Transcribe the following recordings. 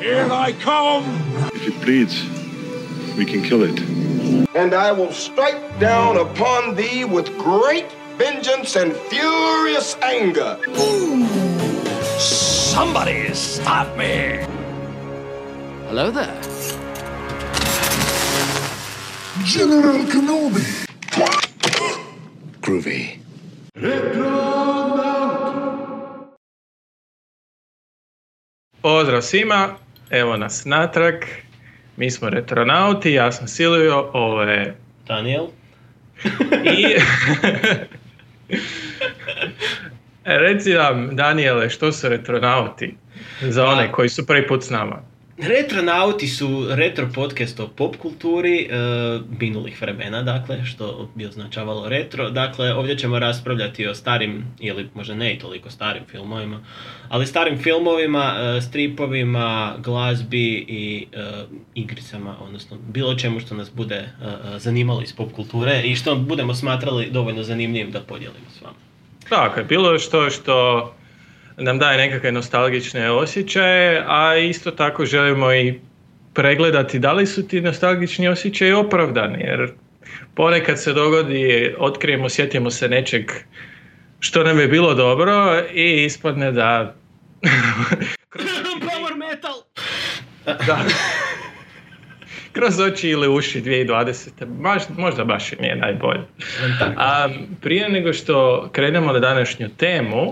Here I come! If it bleeds, we can kill it. And I will strike down upon thee with great vengeance and furious anger. Ooh. Somebody stop me! Hello there. General Kenobi! Groovy. Pozdrav svima, evo nas natrag. Mi smo Retronauti, ja sam Silvio, ovo je... Daniel. I... Reci nam, Daniele, što su Retronauti za one koji su prvi put s nama? Retronauti su retro podcast o pop kulturi minulih vremena, dakle, što bi označavalo retro. Dakle, ovdje ćemo raspravljati o starim, ili možda ne i toliko starim filmovima, ali starim filmovima, stripovima, glazbi i igricama, odnosno bilo čemu što nas bude zanimalo iz pop kulture i što budemo smatrali dovoljno zanimljivim da podijelimo s vama. Tako je, bilo što nam daje nekakve nostalgične osjećaje, a isto tako želimo i pregledati da li su ti nostalgični osjećaji opravdani, jer ponekad se dogodi, otkrijemo, sjetimo se nečeg što nam je bilo dobro i ispadne da... Power metal! Da. Kroz oči ili uši 2020. Možda baš i nije najbolje. A prije nego što krenemo na današnju temu,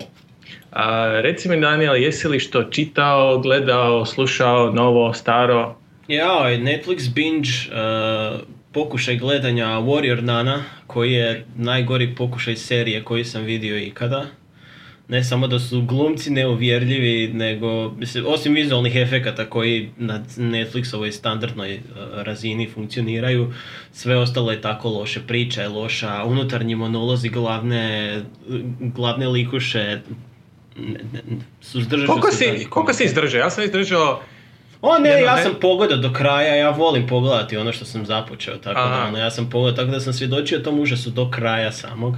reci mi, Daniel, jesi li što čitao, gledao, slušao, novo, staro? Jao, Netflix binge, pokušaj gledanja Warrior Nana, koji je najgori pokušaj serije koji sam vidio ikada. Ne samo da su glumci neuvjerljivi, nego, osim vizualnih efekata koji na Netflixovoj standardnoj razini funkcioniraju, sve ostalo je tako loše, priča je loša, unutarnji monolozi glavne likuše. Koliko si izdržao? Ja sam izdržao... sam pogledao do kraja, ja volim pogledati ono što sam započeo, tako da sam svjedočio tom užasu do kraja samog.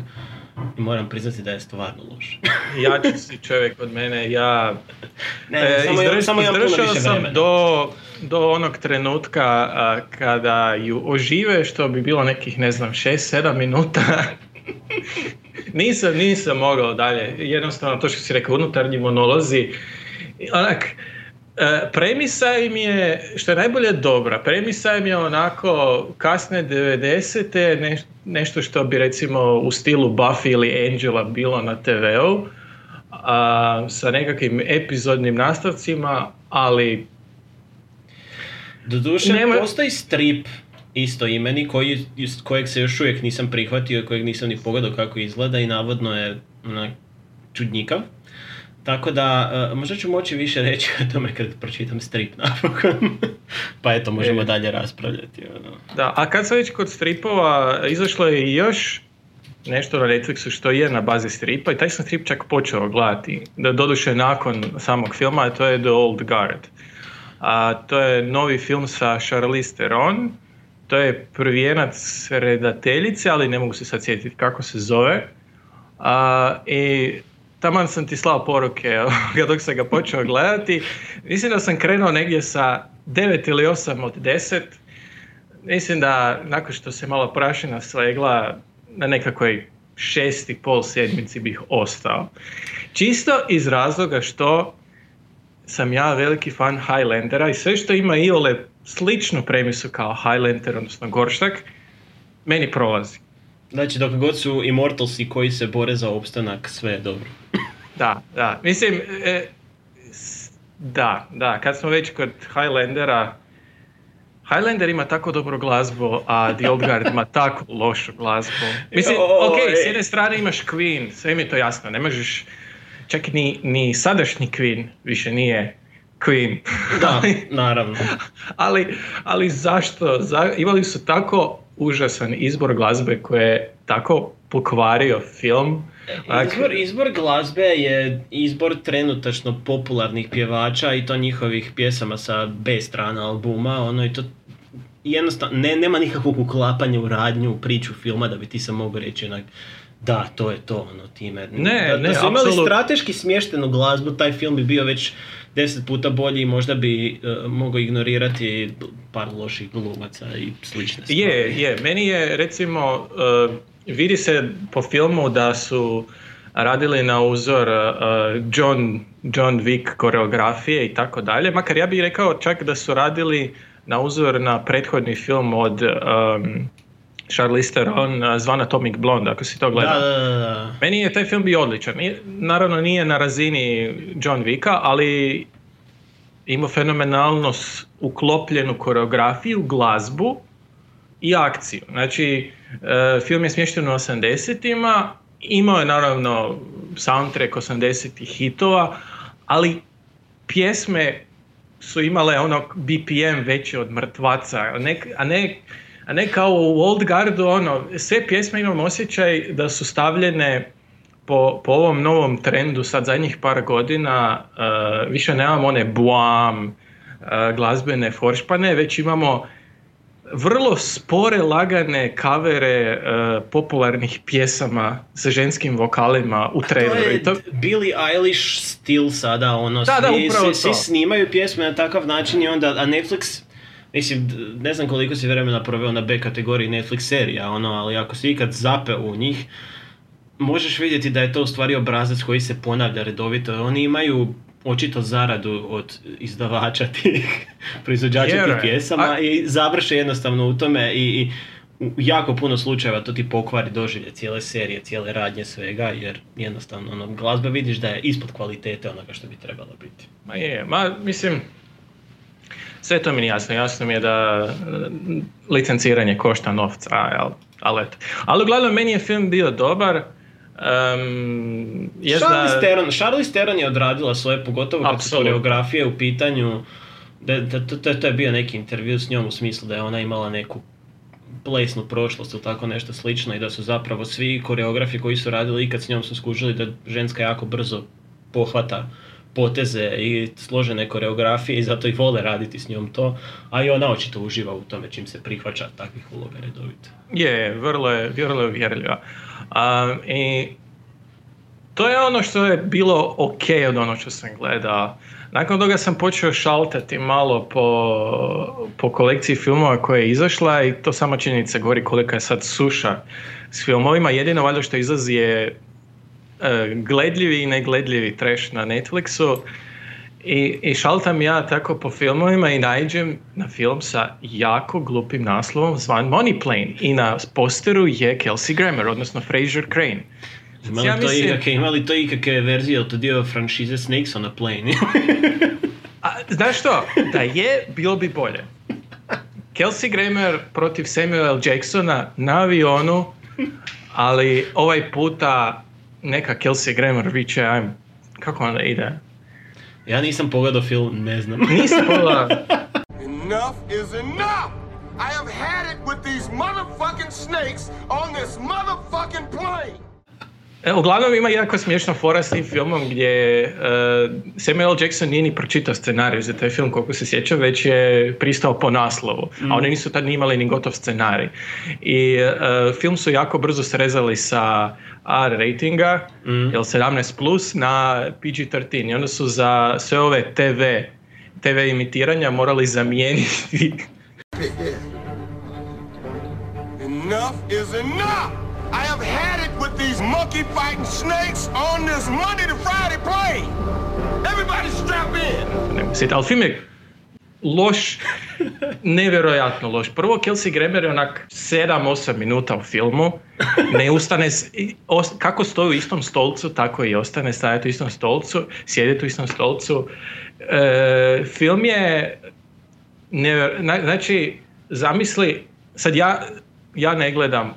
I moram priznati da je stvarno loš. Jači si čovjek od mene, ja... Izdržao sam do onog trenutka kada ju ožive, što bi bilo nekih, 6-7 minuta. Nisam mogao dalje, jednostavno to što si rekao, unutarnji monolozi, premisa im je, što je najbolje dobra, premisa im je onako kasne 90-te, nešto što bi recimo u stilu Buffy ili Angela bilo na TV-u, sa nekakvim epizodnim nastavcima, ali... Doduše, postoji strip istoimeni kojeg se još uvijek nisam prihvatio i kojeg nisam ni pogledao kako izgleda i navodno je čudnjikav. Tako da, možda ću moći više reći o tome kad pročitam strip napokon. Pa eto, možemo dalje raspravljati. Da, a kad sam već kod stripova, izašlo je još nešto na Netflixu što je na bazi stripa i taj sam strip čak počeo gledati. Doduše nakon samog filma, a to je The Old Guard. To je novi film sa Charlize Theron. To je prvijenac redateljice, ali ne mogu se sad sjetiti kako se zove. I taman sam ti slao poruke dok sam ga počeo gledati. Mislim da sam krenuo negdje sa 9 ili 8 od 10. Mislim da nakon što se malo prašina slegla, na nekakvoj 6,5 sedmici bih ostao. Čisto iz razloga što sam ja veliki fan Highlandera i sve što ima iole sličnu premisu kao Highlander, odnosno Gorštak, meni prolazi. Znači, dok god su Immortalsi koji se bore za opstanak, sve je dobro. Da. Mislim, da. Kad smo već kod Highlandera, Highlander ima tako dobro glazbu, a The Old Guard ima tako lošu glazbu. Mislim, s jedne strane imaš Queen, sve mi je to jasno, ne možeš... Čak ni sadašnji Queen više nije Queen. Da, naravno. ali zašto? Imali su tako užasan izbor glazbe koji je tako pokvario film. Izbor glazbe je izbor trenutačno popularnih pjevača i to njihovih pjesama sa B strana albuma. I to jednostavno, nema nikakvog uklapanja u radnju, u priču filma da bi ti sam mogu reći onak... Da, to je to, time. Da su imali strateški smještenu glazbu, taj film bi bio već 10 puta bolji i možda bi mogao ignorirati par loših glumaca i slične stvari. Meni je recimo, vidi se po filmu da su radili na uzor John Wick koreografije i tako dalje, makar ja bih rekao čak da su radili na uzor na prethodni film od Charlize Theron zvan Atomic Blonde, ako si to gledao. Da. Meni je taj film bio odličan. Naravno nije na razini John Wicka, ali ima fenomenalno uklopljenu koreografiju, glazbu i akciju. Znači, film je smješten u 80-ima, imao je naravno soundtrack 80-ih hitova, ali pjesme su imale ono BPM veće od mrtvaca, a ne kao u Old Guardu, ono, sve pjesme imam osjećaj da su stavljene po ovom novom trendu, sad zadnjih par godina, više nemamo one buam, glazbene foršpane, već imamo vrlo spore, lagane kavere popularnih pjesama sa ženskim vokalima u traileru. To je Billie Eilish stil sada, ono, svi snimaju pjesme na takav način i onda, a Netflix... Mislim, ne znam koliko si vremena proveo na B kategoriji Netflix serija, ono, ali ako si ikad zapeo u njih, možeš vidjeti da je to u stvari obrazac koji se ponavlja redovito. Oni imaju očito zaradu od izdavača tih, proizvođača tih pjesama i završe jednostavno u tome i u jako puno slučajeva to ti pokvari doživlje cijele serije, cijele radnje, svega, jer jednostavno ono, glazba vidiš da je ispod kvalitete onoga što bi trebalo biti. Mislim... Sve to mi nije jasno. Jasno mi je da licenciranje košta novca, ali eto. Ali uglavnom, meni je film bio dobar. Charlize Theron je odradila svoje, pogotovo kad su koreografije u pitanju. To je bio neki intervju s njom u smislu da je ona imala neku plesnu prošlost ili tako nešto slično i da su zapravo svi koreografi koji su radili ikad s njom su skužili da ženska jako brzo pohvata poteze i složene koreografije i zato i vole raditi s njom to, a i ona očito uživa u tome čim se prihvaća takvih uloga redovito. Vrlo je uvjerljiva. I to je ono što je bilo ok od ono što sam gledao. Nakon toga sam počeo šaltati malo po kolekciji filmova koja je izašla i to sama činjenica govori kolika je sad suša s filmovima. Jedino valjda što izlazi je gledljivi i negledljivi trash na Netflixu i šaltam ja tako po filmovima i nađem na film sa jako glupim naslovom zvan Money Plane i na posteru je Kelsey Grammer, odnosno Fraser Crane. Imali to ikakve verzije, ali to dio franšize Snakes on a Plane. Znaš što? Da je, bilo bi bolje. Kelsey Grammer protiv Samuel L. Jacksona na avionu, ali ovaj puta neka Kelsey Grammer viče, kako onda ide? Ja nisam pogledao film, ne znam. Nisam pogledao. Enough is enough! I have had it with these motherfucking snakes on this motherfucking plane! Uglavnom ima jako smiješna fora s tim filmom gdje Samuel L. Jackson nije ni pročitao scenarij za taj film, koliko se sjeća, već je pristao po naslovu, a oni nisu tad ni imali ni gotov scenarij. I film su jako brzo srezali sa R ratinga, jel 17+, na PG-13 i onda su za sve ove TV imitiranja morali zamijeniti. Enough is enough! I have had it with these monkey fighting snakes on this Monday to Friday plane. Everybody strap in. Ali film je loš, nevjerojatno loš. Prvo, Kelsey Grammer je onak 7-8 minuta u filmu. Ne ustane, kako stoji u istom stolcu, tako i ostane stajati u istom stolcu, sjediti u istom stolcu. Film je, znači, zamisli, sad ja ne gledam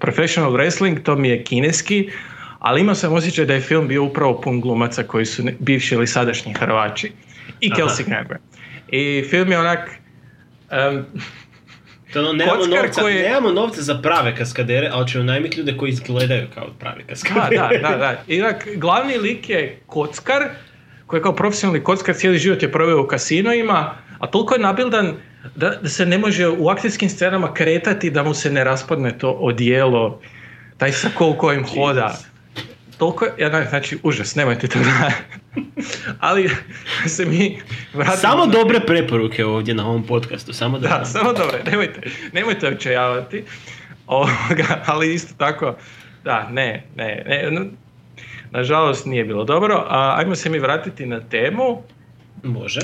professional wrestling, to mi je kineski, ali imao sam osjećaj da je film bio upravo pun glumaca koji su bivši ili sadašnji Hrvači. I Kelsey Grammer. I film je onak... Nemamo novce za prave kaskadere, ali ćemo najmiti ljude koji izgledaju kao prave kaskadere. Da. I onak, glavni lik je kockar, koji je kao profesionalni kockar, cijeli život je proveo u kasinojima, a toliko je nabildan da se ne može u akcijskim scenama kretati da mu se ne raspadne to odijelo, taj sakol kojim hoda. Toliko je, znači, užas, nemojte to da... Ali se mi vratimo... Samo dobre preporuke ovdje na ovom podcastu. Samo dobre. Da, samo dobre. Nemojte očajavati. Ali isto tako, da, ne. No, nažalost nije bilo dobro. Ajmo se mi vratiti na temu. Može.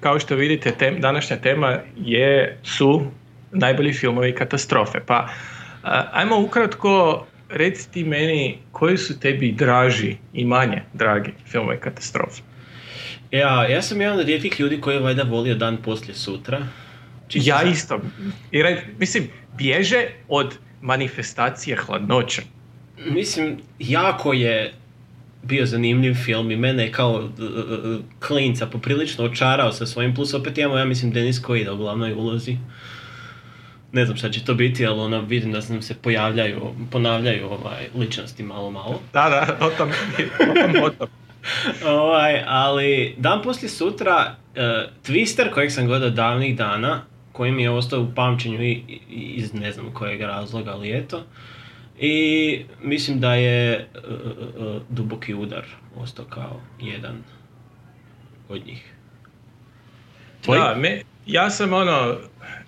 Kao što vidite, današnja tema su najbolji filmovi katastrofe. Pa ajmo ukratko reciti meni koji su tebi draži i manje dragi filmovi katastrofe. Ja sam jedan od rijetkih ljudi koji je valjda volio Dan poslije sutra. Ja isto. Mislim, bježe od manifestacije hladnoće. Mislim, jako je bio zanimljiv film i mene je kao klinca poprilično očarao sa svojim, plus opet imamo, ja mislim, Denis Koida u glavnoj ulozi. Ne znam šta će to biti, ali vidim da nam se ponavljaju ličnosti malo. Da, o tom. Ali Dan poslije sutra, Twister kojeg sam gledao davnih dana, koji mi je ostao u pamćenju iz ne znam kojeg razloga, ali eto. I mislim da je Duboki udar ostao kao jedan od njih. Tvoj? Da,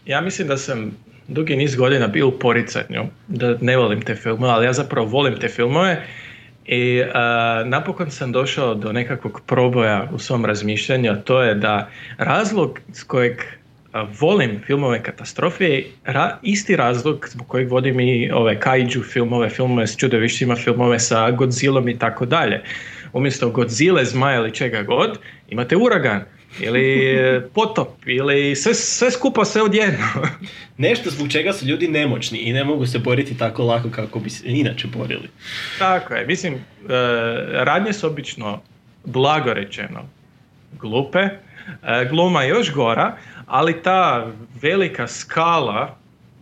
ja mislim da sam dugi niz godina bio u poricanju, da ne volim te filmove, ali ja zapravo volim te filmove i napokon sam došao do nekakvog proboja u svom razmišljanju, a to je da razlog s kojeg volim filmove katastrofe je isti razlog zbog kojeg vodim i ove kaiju filmove s čudovištima, filmove sa Godzillom i tako dalje. Umjesto Godzille, zmaja ili čega god, imate uragan ili potop ili sve skupa, sve odjedno. Nešto zbog čega su ljudi nemoćni i ne mogu se boriti tako lako kako bi se inače borili. Tako je, mislim, radnje su obično blago rečeno glupe, gluma još gora, ali ta velika skala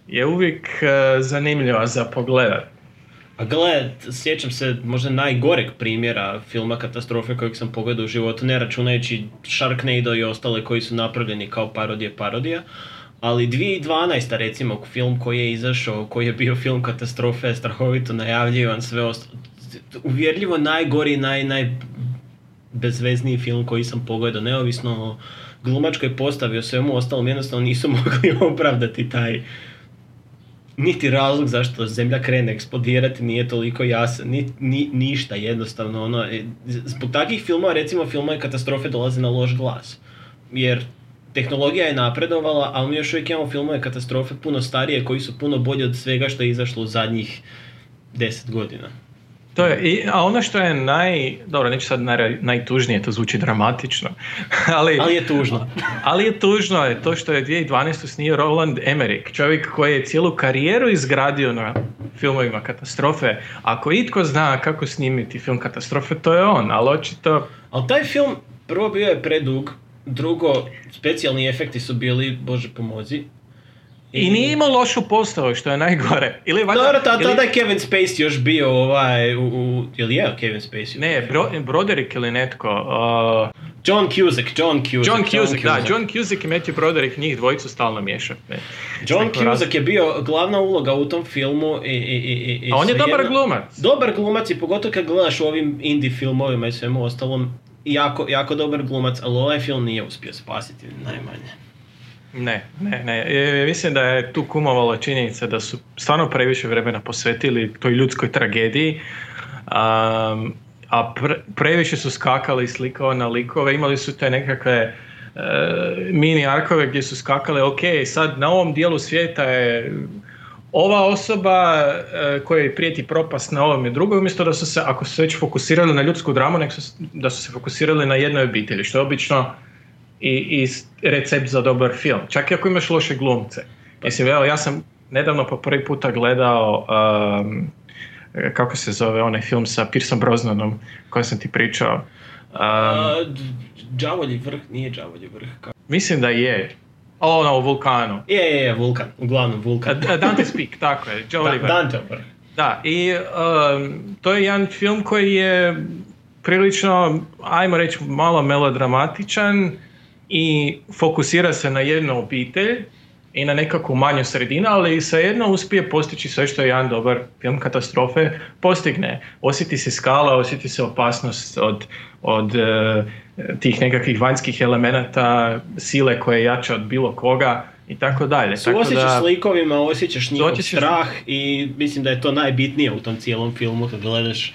je uvijek zanimljiva za pogledat. A gle, sjećam se možda najgoreg primjera filma katastrofe kojeg sam pogledao u životu, ne računajući Sharknado i ostale koji su napravljeni kao parodija, ali 2012. recimo film koji je izašao, koji je bio film katastrofe, strahovito najavljivan, sve uvjerljivo najgori, najbezvezniji film koji sam pogledao, neovisno o glumačkoj postavi, o svemu ostalom, jednostavno nisu mogli opravdati taj... Niti razlog zašto zemlja krene eksplodirati nije toliko jasan, ništa jednostavno. Zbog takvih filmova, recimo filmove katastrofe dolaze na loš glas, jer tehnologija je napredovala, ali mi još uvijek imamo filmove katastrofe puno starije koji su puno bolji od svega što je izašlo u zadnjih 10 godina. To je, a ono što je dobro, neću sad najtužnije, to zvuči dramatično, ali je tužno. Ali je tužno je to što je 2012. snio Roland Emmerich, čovjek koji je cijelu karijeru izgradio na filmovima katastrofe. Ako itko zna kako snimiti film katastrofe, to je on, ali očito... Ali taj film, prvo, bio je predug, drugo, specijalni efekti su bili, bože pomozi, i nije imao lošu postavu, što je najgore. Dobro, tada je Kevin Spacey još bio ili je Kevin Spacey? Ne, Broderick ili netko. John Cusack, da. John Cusack i Matthew Broderick, njih dvojicu stalno miješa. John Cusack je bio glavna uloga u tom filmu. A on je dobar glumac. Dobar glumac, i pogotovo kad gledaš u ovim indie filmovima i svemu ostalom, jako dobar glumac, ali ovaj film nije uspio spasiti najmanje. Ne. Mislim da je tu kumovala činjenica da su stvarno previše vremena posvetili toj ljudskoj tragediji, previše su skakali slikova na likove, imali su te nekakve mini arkove gdje su skakale, ok, sad na ovom dijelu svijeta je ova osoba kojoj prijeti propast na ovom i drugom, umjesto da su se, ako su se već fokusirali na ljudsku dramu, da su se fokusirali na jednoj obitelji, što je obično i recept za dobar film. Čak i ako imaš loše glumce. Mislim, ja sam nedavno po prvi puta gledao kako se zove onaj film sa Pierceom Brosnanom koji sam ti pričao. Đavolji vrh, nije Đavolji vrh. Mislim da je. O Vulkanu. Je, Vulkan. Uglavnom Vulkan. Dante's Peak, tako je. Đavolji vrh. Dante's Peak. Da, i to je jedan film koji je prilično, ajmo reći, malo melodramatičan i fokusira se na jednu obitelj i na nekakvu manju sredinu, ali svejedno uspije postići sve što je jedan dobar film katastrofe postigne. Osjeti se skala, osjeti se opasnost od tih nekakvih vanjskih elemenata, sile koja je jača od bilo koga i tako dalje. Osjećaš likovima, osjećaš njihov strah i mislim da je to najbitnije u tom cijelom filmu kad gledaš.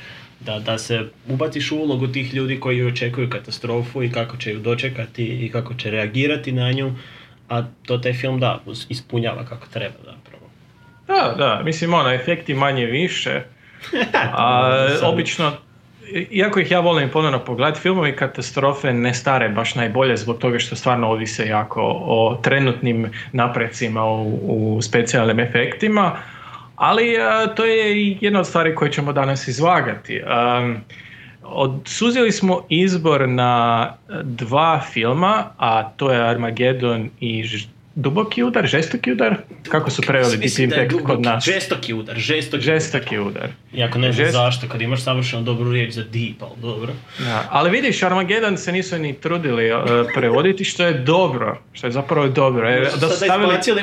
Da se ubaciš u ulogu tih ljudi koji očekuju katastrofu i kako će ju dočekati i kako će reagirati na nju, a to taj film da ispunjava kako treba zapravo. Da, mislim efekti manje više. Obično, iako ih ja volim ponovno pogledati, filmovi katastrofe ne stare baš najbolje zbog toga što stvarno ovise jako o trenutnim naprecima u specijalnim efektima. Ali to je jedna od stvari koje ćemo danas izvagati. Suzili smo izbor na dva filma, a to je Armageddon i Žestoki udar? Kako su preveli Deep Impact kod nas? Žestoki udar. Iako ne znam zašto, kad imaš savršeno dobru riječ za deep, ali dobro. Ja, ali vidiš, Armageddon se nisu ni trudili prevoditi, što je dobro. Što je zapravo dobro.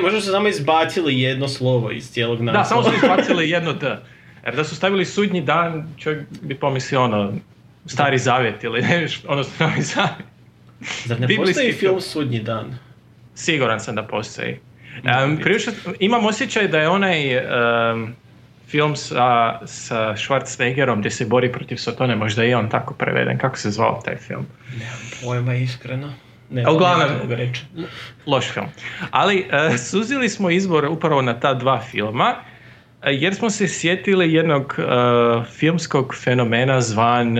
Možda su samo izbacili jedno slovo iz cijelog naslova. Da, samo su izbacili jedno D. Jer da su stavili Sudnji dan, čovjek bi pomislio Stari zavjet ili Novi zavjet. Zar ne postoji film Sudnji dan? Siguran sam da postoji. Imam osjećaj da je onaj film sa Schwarzeneggerom gdje se bori protiv Sotone, možda je on tako preveden. Kako se zvao taj film? Nemam pojma, iskreno. Uglavnom, loš film. Ali suzili smo izbor upravo na ta dva filma jer smo se sjetili jednog filmskog fenomena zvan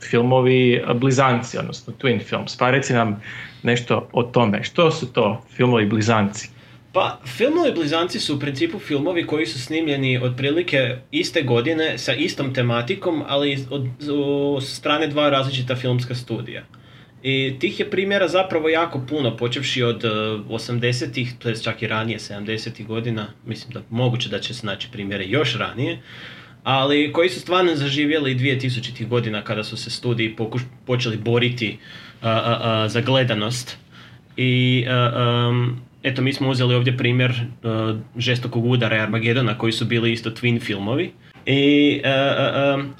filmovi blizanci, odnosno twin films. Pa reci nam nešto o tome. Što su to filmovi blizanci? Pa, filmovi blizanci su u principu filmovi koji su snimljeni otprilike iste godine sa istom tematikom, ali od strane dva različita filmska studija. I tih je primjera zapravo jako puno, počevši od 80-ih, to je čak i ranije 70-ih godina, mislim da moguće da će se naći primjere još ranije, ali koji su stvarno zaživjeli 2000-ih godina kada su se studiji počeli boriti za gledanost. I eto, mi smo uzeli ovdje primjer Žestokog udara i Armagedona koji su bili isto twin filmovi. I,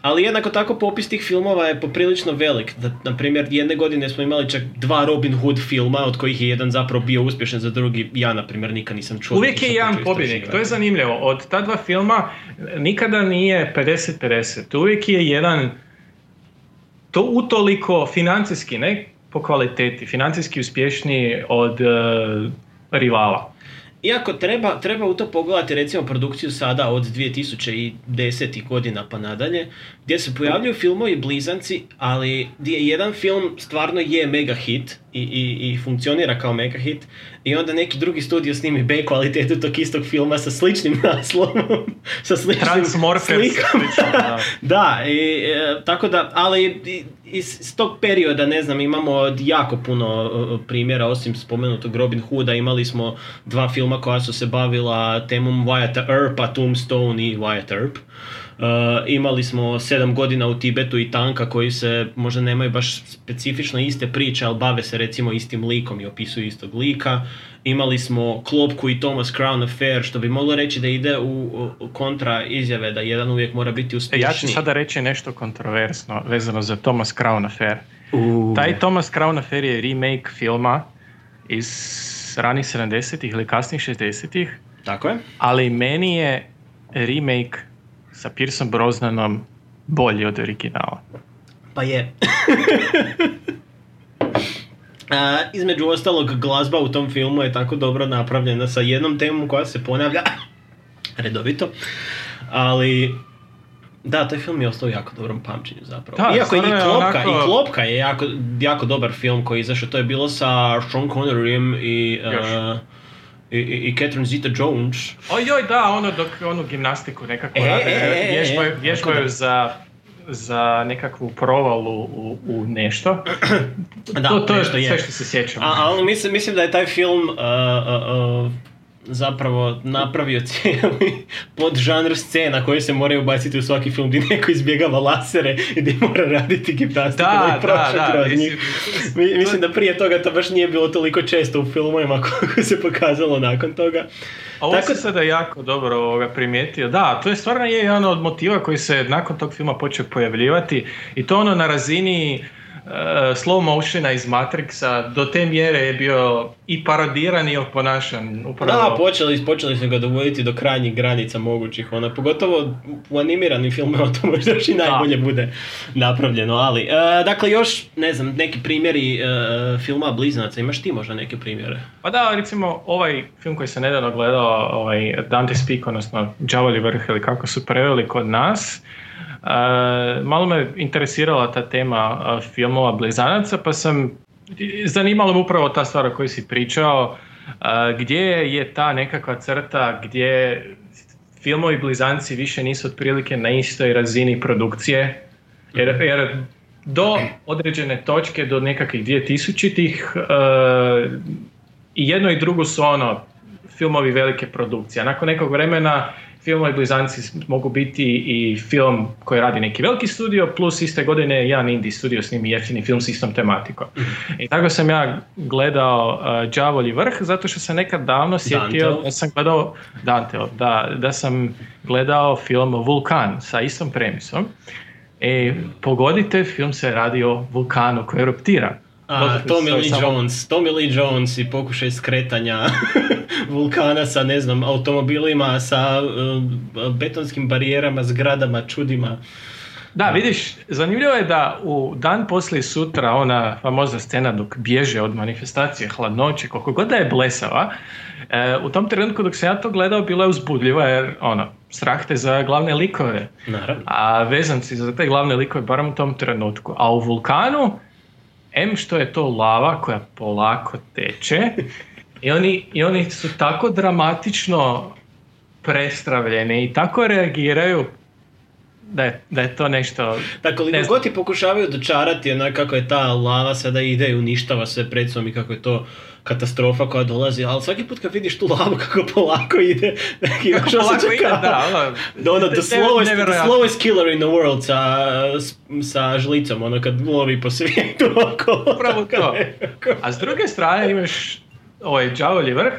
ali jednako tako popis tih filmova je poprilično velik. Na primjer, jedne godine smo imali čak 2 Robin Hood filma, od kojih je jedan zapravo bio uspješan za drugi. Ja, na primjer, nikad nisam čuo. Uvijek je jedan pobjednik, to je zanimljivo. Od ta dva filma nikada nije 50-50. Uvijek je jedan, to utoliko financijski, ne po kvaliteti, financijski uspješniji od rivala. Iako treba u to pogledati recimo produkciju sada od 2010. godina pa nadalje, gdje se pojavljuju filmovi blizanci, ali gdje jedan film stvarno je mega hit i funkcionira kao mega hit, i onda neki drugi studio snimi B kvalitetu tog istog filma sa sličnim naslovom, sa sličnim slikama. Tako da, ali iz tog perioda, ne znam, imamo jako puno primjera, osim spomenutog Robin Hooda, imali smo 2 filma koja su se bavila temom Wyatt Earpa, Tombstone i Wyatt Earp. Imali smo 7 godina u Tibetu i Tanka, koji se možda nemaju baš specifično iste priče, ali bave se recimo istim likom i opisuju istog lika. Imali smo Klopku i Thomas Crown Affair, što bi moglo reći da ide u kontra izjave da jedan uvijek mora biti uspješni. Ja ću sada reći nešto kontroversno vezano za Thomas Crown Affair. Taj Thomas Crown Affair je remake filma iz ranih 70-ih ili kasnih 60-ih. Tako je. Ali meni je remake sa Pierceom Brosnanom bolji od originala. Pa je. Između ostalog, glazba u tom filmu je tako dobro napravljena sa jednom temom koja se ponavlja redovito. Ali da, taj film je ostao jako dobrom pamćenju zapravo. Da, iako i Klopka je jako, jako dobar film koji je izašao. To je bilo sa Sean Conneryjem i Catherine Zeta-Jones. Ojoj, da, dok onu gimnastiku nekako vježbaju za nekakvu provalu u nešto. Da, to je sve što se sjećam. Ali mislim da je taj film zapravo napravio cijeli podžanr scena koje se moraju baciti u svaki film gdje neko izbjegava lasere i gdje mora raditi gimnastiku i prošati kroz njih. Mislim da prije toga to baš nije bilo toliko često u filmovima kako se pokazalo nakon toga. A ovo se sada jako dobro primijetio. Da, to je stvarno jedan od motiva koji se nakon tog filma počeo pojavljivati i to ono na razini slow motiona iz Matrixa do te mjere je bio i parodiran i oponašan. Upravo. Da, počeli smo ga dovoditi do krajnjih granica mogućih. Ona, pogotovo u animiranim filmima to možda još i najbolje bude napravljeno. Ali, dakle, još ne znam, neki primjeri filma Bliznaca. Imaš ti možda neke primjere? Pa da, recimo ovaj film koji sam nedavno gledao, ovaj Dante's Peak, odnosno Đavolji vrh ili kako su preveli kod nas. Malo me interesirala ta tema filmova blizanaca, pa sam zanimala me upravo ta stvar o kojoj si pričao, gdje je ta nekakva crta gdje filmovi blizanci više nisu otprilike na istoj razini produkcije, jer do određene točke, do nekakvih 2000-ih i jedno i drugo su ono filmovi velike produkcije. Nakon nekog vremena filmovi blizanci mogu biti i film koji radi neki veliki studio, plus iste godine jedan indie studio snimi jeftini film s istom tematikom. I tako sam ja gledao Đavolji vrh, zato što sam nekad davno sjetio da sam gledao Danteo, da sam gledao film Vulkan sa istom premisom. Pogodite, film se radi o vulkanu koji eruptira. Tommy Lee Jones i pokušaj skretanja vulkana sa, ne znam, automobilima, sa betonskim barijerama, zgradama, čudima. Da, vidiš, zanimljivo je da u Dan poslije sutra ona famozna scena dok bježe od manifestacije hladnoće, koliko god da je blesava, u tom trenutku dok sam ja to gledao bila je uzbudljiva jer ono, strah te za glavne likove. Naravno. A vezan si za te glavne likove, barem u tom trenutku. A u Vulkanu, što je to lava koja polako teče i oni su tako dramatično prestravljeni i tako reagiraju da je to nešto... Da, koliko god ti pokušavaju dočarati onaj kako je ta lava sada ide i uništava sve pred sobom i kako je to katastrofa koja dolazi, ali svaki put kad vidiš tu lavu kako polako ide, kako polako ide, the slowest killer in the world sa žlicom, ono kad lovi po svijetu okolo. Upravo to. A s druge strane imaš ovaj Đavolji vrh,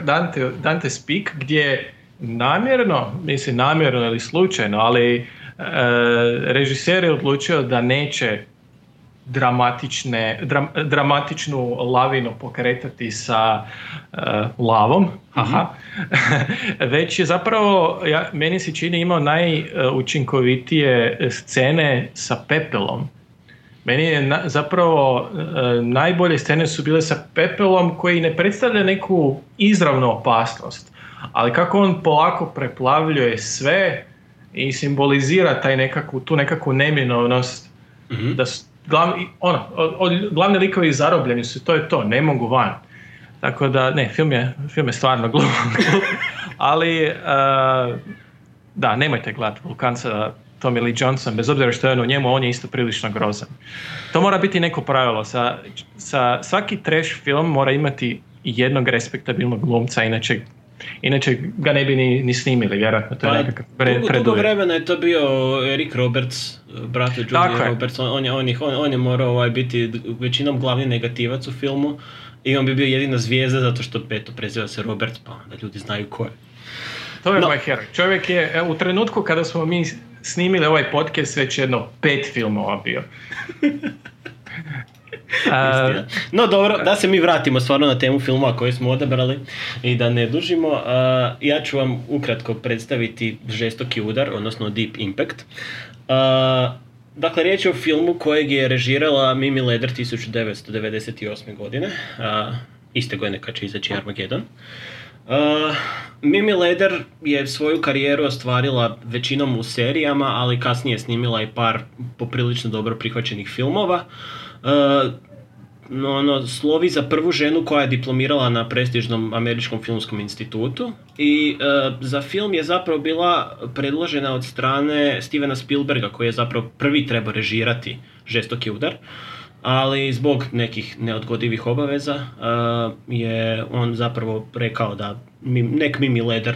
Dante's Peak, gdje namjerno, mislim namjerno ili slučajno, ali režiser je odlučio da neće dramatičnu lavinu pokretati sa lavom, već je zapravo, meni se čini, imao najučinkovitije scene sa pepelom. Meni je zapravo najbolje scene su bile sa pepelom koji ne predstavlja neku izravnu opasnost, ali kako on polako preplavljuje sve i simbolizira tu nekakvu neminovnost, da su glavni likovi zarobljeni su, to je to, ne mogu van. Tako da, ne, film je stvarno glup. Ali, da, nemojte gledati Vulkan sa Tommy Lee Johnson, bez obzira što je on u njemu, on je isto prilično grozan. To mora biti neko pravilo. Svaki trash film mora imati jednog respektabilnog glumca, inače ga ne bi ni snimili, vjerojatno. To je nekakav preduvjet. Dugo vremena je to bio Eric Roberts, brat Julia Roberts. On je morao biti većinom glavni negativac u filmu i on bi bio jedina zvijezda zato što preziva se Roberts, pa onda ljudi znaju ko je. To je moj heroj. Čovjek je u trenutku kada smo mi snimili ovaj podcast već jedno 5 filmova bio. No dobro, da se mi vratimo stvarno na temu filma koju smo odabrali i da ne dužimo, ja ću vam ukratko predstaviti Žestoki udar, odnosno Deep Impact. Dakle, riječ je o filmu kojeg je režirala Mimi Leder 1998. godine, iste godine kad će izaći Armageddon. Mimi Leder je svoju karijeru ostvarila većinom u serijama, ali kasnije snimila i par poprilično dobro prihvaćenih filmova. Slovi za prvu ženu koja je diplomirala na prestižnom američkom filmskom institutu i za film je zapravo bila predložena od strane Stevena Spielberga koji je zapravo prvi trebao režirati Žestoki udar. ali zbog nekih neodgodivih obaveza je on zapravo rekao da nek Mimi Leder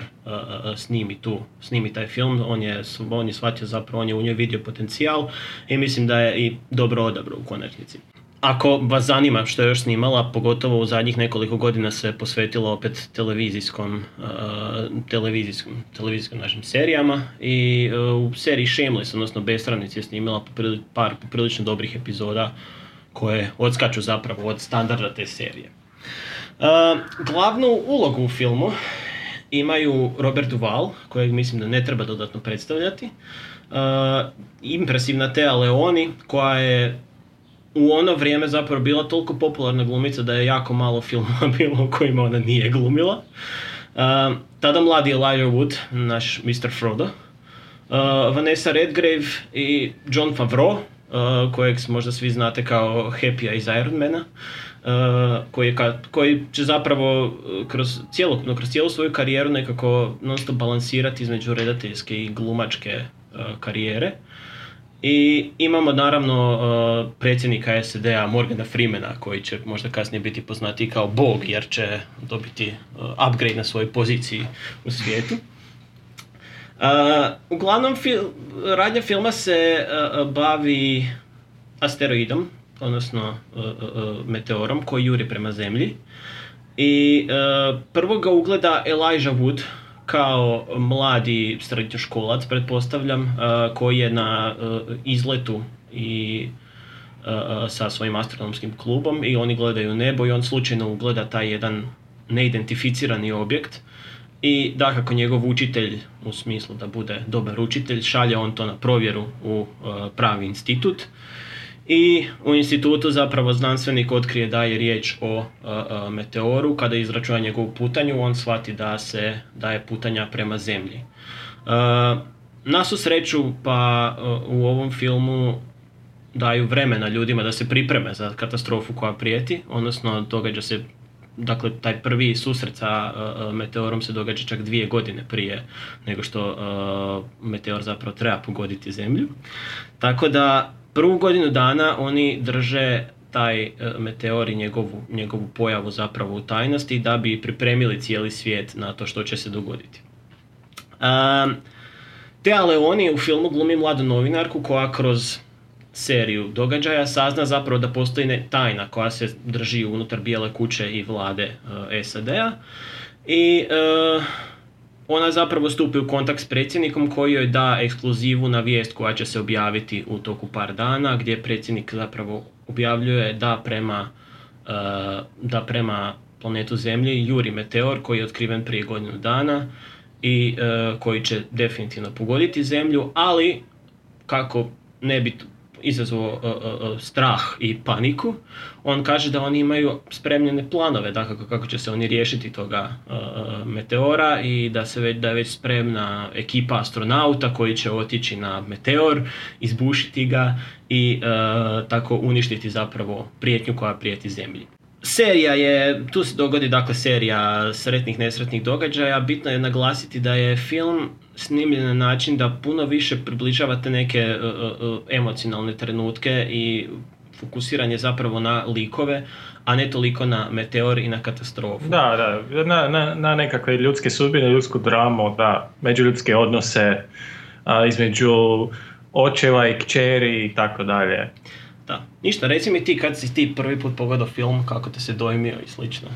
snimi taj film. On je shvatio zapravo, on je u njoj vidio potencijal i mislim da je i dobro odabrao u konačnici. Ako vas zanima što je još snimala, pogotovo u zadnjih nekoliko godina se posvetila opet televizijskim našim serijama i u seriji Shameless, odnosno Besramnic, je snimila par poprilično dobrih epizoda koje odskaču zapravo od standarda te serije. Glavnu ulogu u filmu imaju Robert Duval, kojeg mislim da ne treba dodatno predstavljati, impresivna Téa Leoni, koja je u ono vrijeme zapravo bila toliko popularna glumica da je jako malo filmova bilo u kojima ona nije glumila. Tada mladi Elijah Wood, naš Mr. Frodo, Vanessa Redgrave i John Favreau, kojeg možda svi znate kao Happy-a iz Ironmana, koji će zapravo kroz cijelu svoju karijeru nekako non-stop balansirati između redateljske i glumačke karijere. I imamo naravno predsjednika SAD-a Morgana Freemana, koji će možda kasnije biti poznati kao Bog, jer će dobiti upgrade na svojoj poziciji u svijetu. Uglavnom, radnja filma se bavi asteroidom, odnosno meteorom koji juri prema zemlji. I prvo ga ugleda Elijah Wood, kao mladi srednjoškolac, pretpostavljam, koji je na izletu i sa svojim astronomskim klubom i oni gledaju nebo i on slučajno ugleda taj jedan neidentificirani objekt i dakako njegov učitelj, u smislu da bude dobar učitelj, šalje on to na provjeru u pravi institut i u institutu zapravo znanstvenik otkrije da je riječ o meteoru. Kada izračuna njegovu putanju, on shvati da je putanja prema zemlji. Na svu sreću, pa u ovom filmu daju vremena ljudima da se pripreme za katastrofu koja prijeti, odnosno događa se, dakle, taj prvi susret sa meteorom se događa čak 2 godine prije nego što meteor zapravo treba pogoditi zemlju. Tako da prvu godinu dana oni drže taj meteor i njegovu pojavu zapravo u tajnosti da bi pripremili cijeli svijet na to što će se dogoditi. Téa Leoni u filmu glumi mladu novinarku koja kroz seriju događaja sazna zapravo da postoji tajna koja se drži unutar Bijele kuće i vlade SAD-a i ona zapravo stupi u kontakt s predsjednikom koji joj da ekskluzivu na vijest koja će se objaviti u toku par dana, gdje predsjednik zapravo objavljuje da prema planetu Zemlji juri meteor koji je otkriven prije godinu dana i koji će definitivno pogoditi Zemlju, ali kako ne bi izazvao strah i paniku, on kaže da oni imaju spremljene planove kako će se oni riješiti toga meteora i da je već spremna ekipa astronauta koji će otići na meteor, izbušiti ga i tako uništiti zapravo prijetnju koja prijeti Zemlji. Tu se dogodi, dakle, serija sretnih nesretnih događaja. Bitno je naglasiti da je film snimljen na način da puno više približavate neke emocionalne trenutke i fokusiran je zapravo na likove, a ne toliko na meteor i na katastrofu. Na nekakve ljudske sudbine, ljudsku dramu, međuljudske odnose između očeva i kćeri i tako dalje. Da. Ništa, reci mi ti, kad si ti prvi put pogledao film, kako te se dojmio i slično?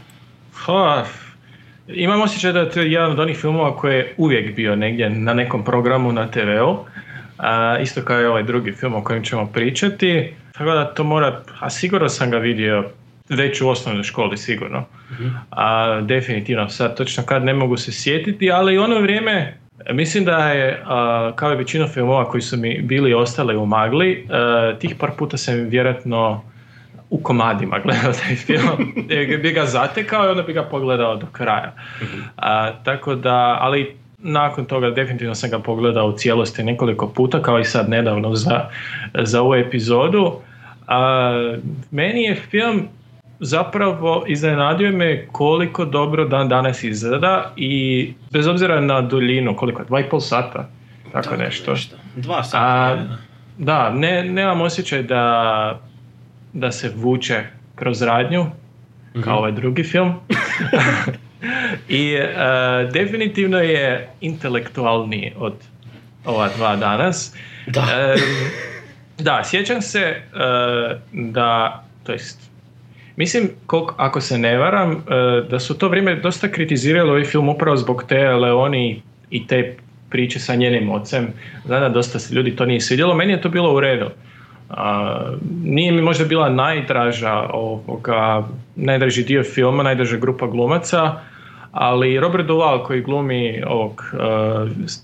Imam osjećaj da je to jedan od onih filmova koji je uvijek bio negdje na nekom programu na TV-u. Isto kao i ovaj drugi film o kojem ćemo pričati. Tako da to mora, a sigurno sam ga vidio već u osnovnoj školi, sigurno. Mm-hmm. Definitivno, sad točno kad ne mogu se sjetiti, ali ono vrijeme, mislim da je, kao i većina filmova koji su mi bili ostale u magli, tih par puta sam vjerojatno u komadima gledao taj film. Bi ga zatekao i onda bi ga pogledao do kraja. Tako da, ali nakon toga definitivno sam ga pogledao u cijelosti nekoliko puta, kao i sad nedavno za ovu epizodu. Meni je film zapravo iznenadio me koliko dobro dan danas izgleda i bez obzira na duljinu, koliko je, 2,5 sata, tako nešto. 2 sata. Nemam osjećaj da da se vuče kroz radnju, kao ovaj drugi film. I definitivno je intelektualniji od ova dva danas. Da, da, sjećam se da, to jest, mislim, ako se ne varam, da su to vrijeme dosta kritizirali ovaj film upravo zbog Téa Leoni i te priče sa njenim ocem. Znam da dosta se ljudi to nije svidjelo, meni je to bilo u redu. Nije mi možda bila najdraži dio filma, najdraža grupa glumaca, ali Robert Duval koji glumi ovog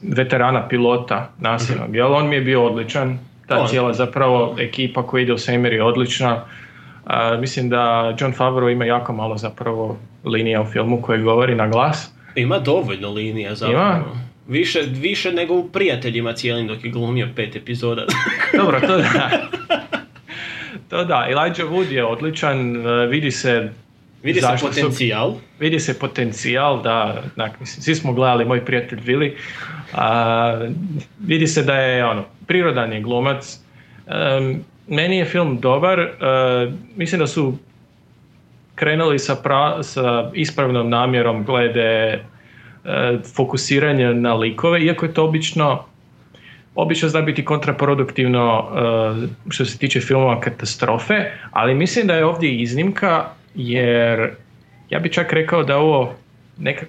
veterana pilota nasilnog, jel, on mi je bio odličan, ta cijela zapravo ekipa koja ide u svemir je odlična. Mislim da John Favreau ima jako malo zapravo linija u filmu koje govori na glas. Ima dovoljno linija zapravo. Ima? Više nego u Prijateljima cijelim dok je glumio 5 epizoda. Dobro, to da. To da, Elijah Wood je odličan, vidi se potencijal. Vidi se potencijal, da, mislim, svi smo gledali Moj prijatelj Vili. Vidi se da je prirodan je glumac. Meni je film dobar, mislim da su krenuli sa ispravnom namjerom glede fokusiranja na likove, iako je to obično zna biti kontraproduktivno što se tiče filmova katastrofe, ali mislim da je ovdje iznimka, jer ja bi čak rekao da ovo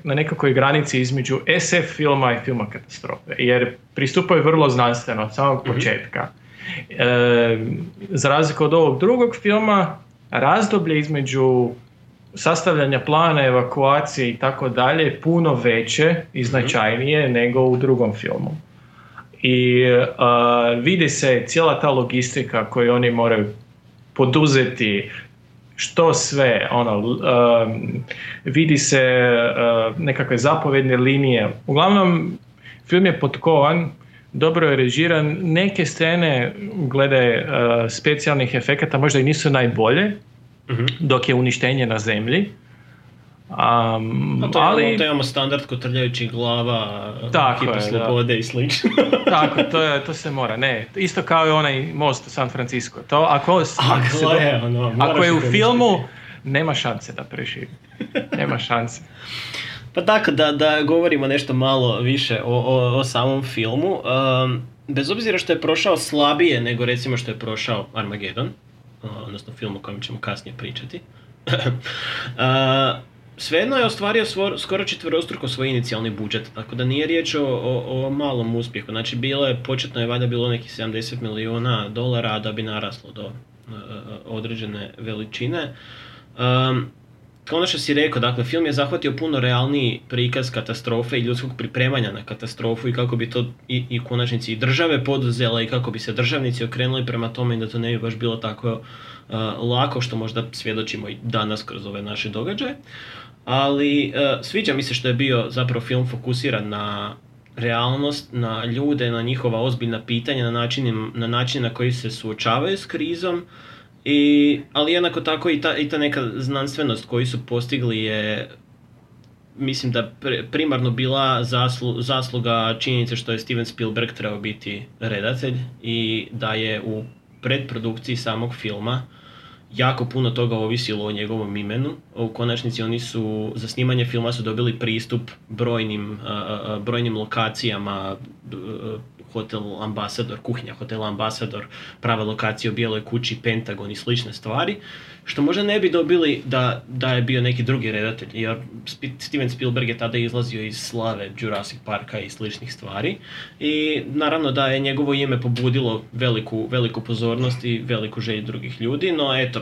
na nekakvoj granici između SF filma i filma katastrofe, jer pristupaju vrlo znanstveno od samog početka. Za razliku od ovog drugog filma, razdoblje između sastavljanja plana, evakuacije i tako dalje je puno veće i značajnije nego u drugom filmu. I vidi se cijela ta logistika koju oni moraju poduzeti, što sve, vidi se nekakve zapovjedne linije. Uglavnom, film je potkovan, dobro je režiran, neke scene glede specijalnih efekata možda i nisu najbolje, dok je uništenje na zemlji. To imamo standard kod trljajućih glava, Ekipa slobode i slično. Tako, to se mora, ne, isto kao i onaj most u San Francisco. To, ako je u filmu, nema šanse da preživi. Nema šanse. Pa tako, da govorimo nešto malo više o samom filmu. Bez obzira što je prošao slabije nego recimo što je prošao Armageddon, odnosno film o kojem ćemo kasnije pričati, svejedno je ostvario skoro četverostruko svoj inicijalni budžet, tako da nije riječ o malom uspjehu. Znači, početno je valjda bilo nekih $70 milijuna da bi naraslo do određene veličine. Ono što si rekao, dakle, film je zahvatio puno realniji prikaz katastrofe i ljudskog pripremanja na katastrofu i kako bi to i u konačnici i države poduzela i kako bi se državnici okrenuli prema tome i da to ne bi baš bilo tako lako, što možda svjedočimo i danas kroz ove naše događaje. Ali sviđa mi se što je bio zapravo film fokusiran na realnost, na ljude, na njihova ozbiljna pitanja, na način na koji se suočavaju s krizom. Ali jednako tako i ta neka znanstvenost koju su postigli je, mislim da primarno bila zasluga činjenice što je Steven Spielberg trebao biti redatelj i da je u predprodukciji samog filma jako puno toga ovisilo o njegovom imenu. U konačnici oni su, za snimanje filma su dobili pristup brojnim lokacijama, Hotel Ambasador, kuhinja Hotel Ambasador, prava lokacija u Bijeloj kući, Pentagon i slične stvari, što možda ne bi dobili da je bio neki drugi redatelj, jer Steven Spielberg je tada izlazio iz slave Jurassic Parka i sličnih stvari i naravno da je njegovo ime pobudilo veliku pozornost i veliku želju drugih ljudi, no eto,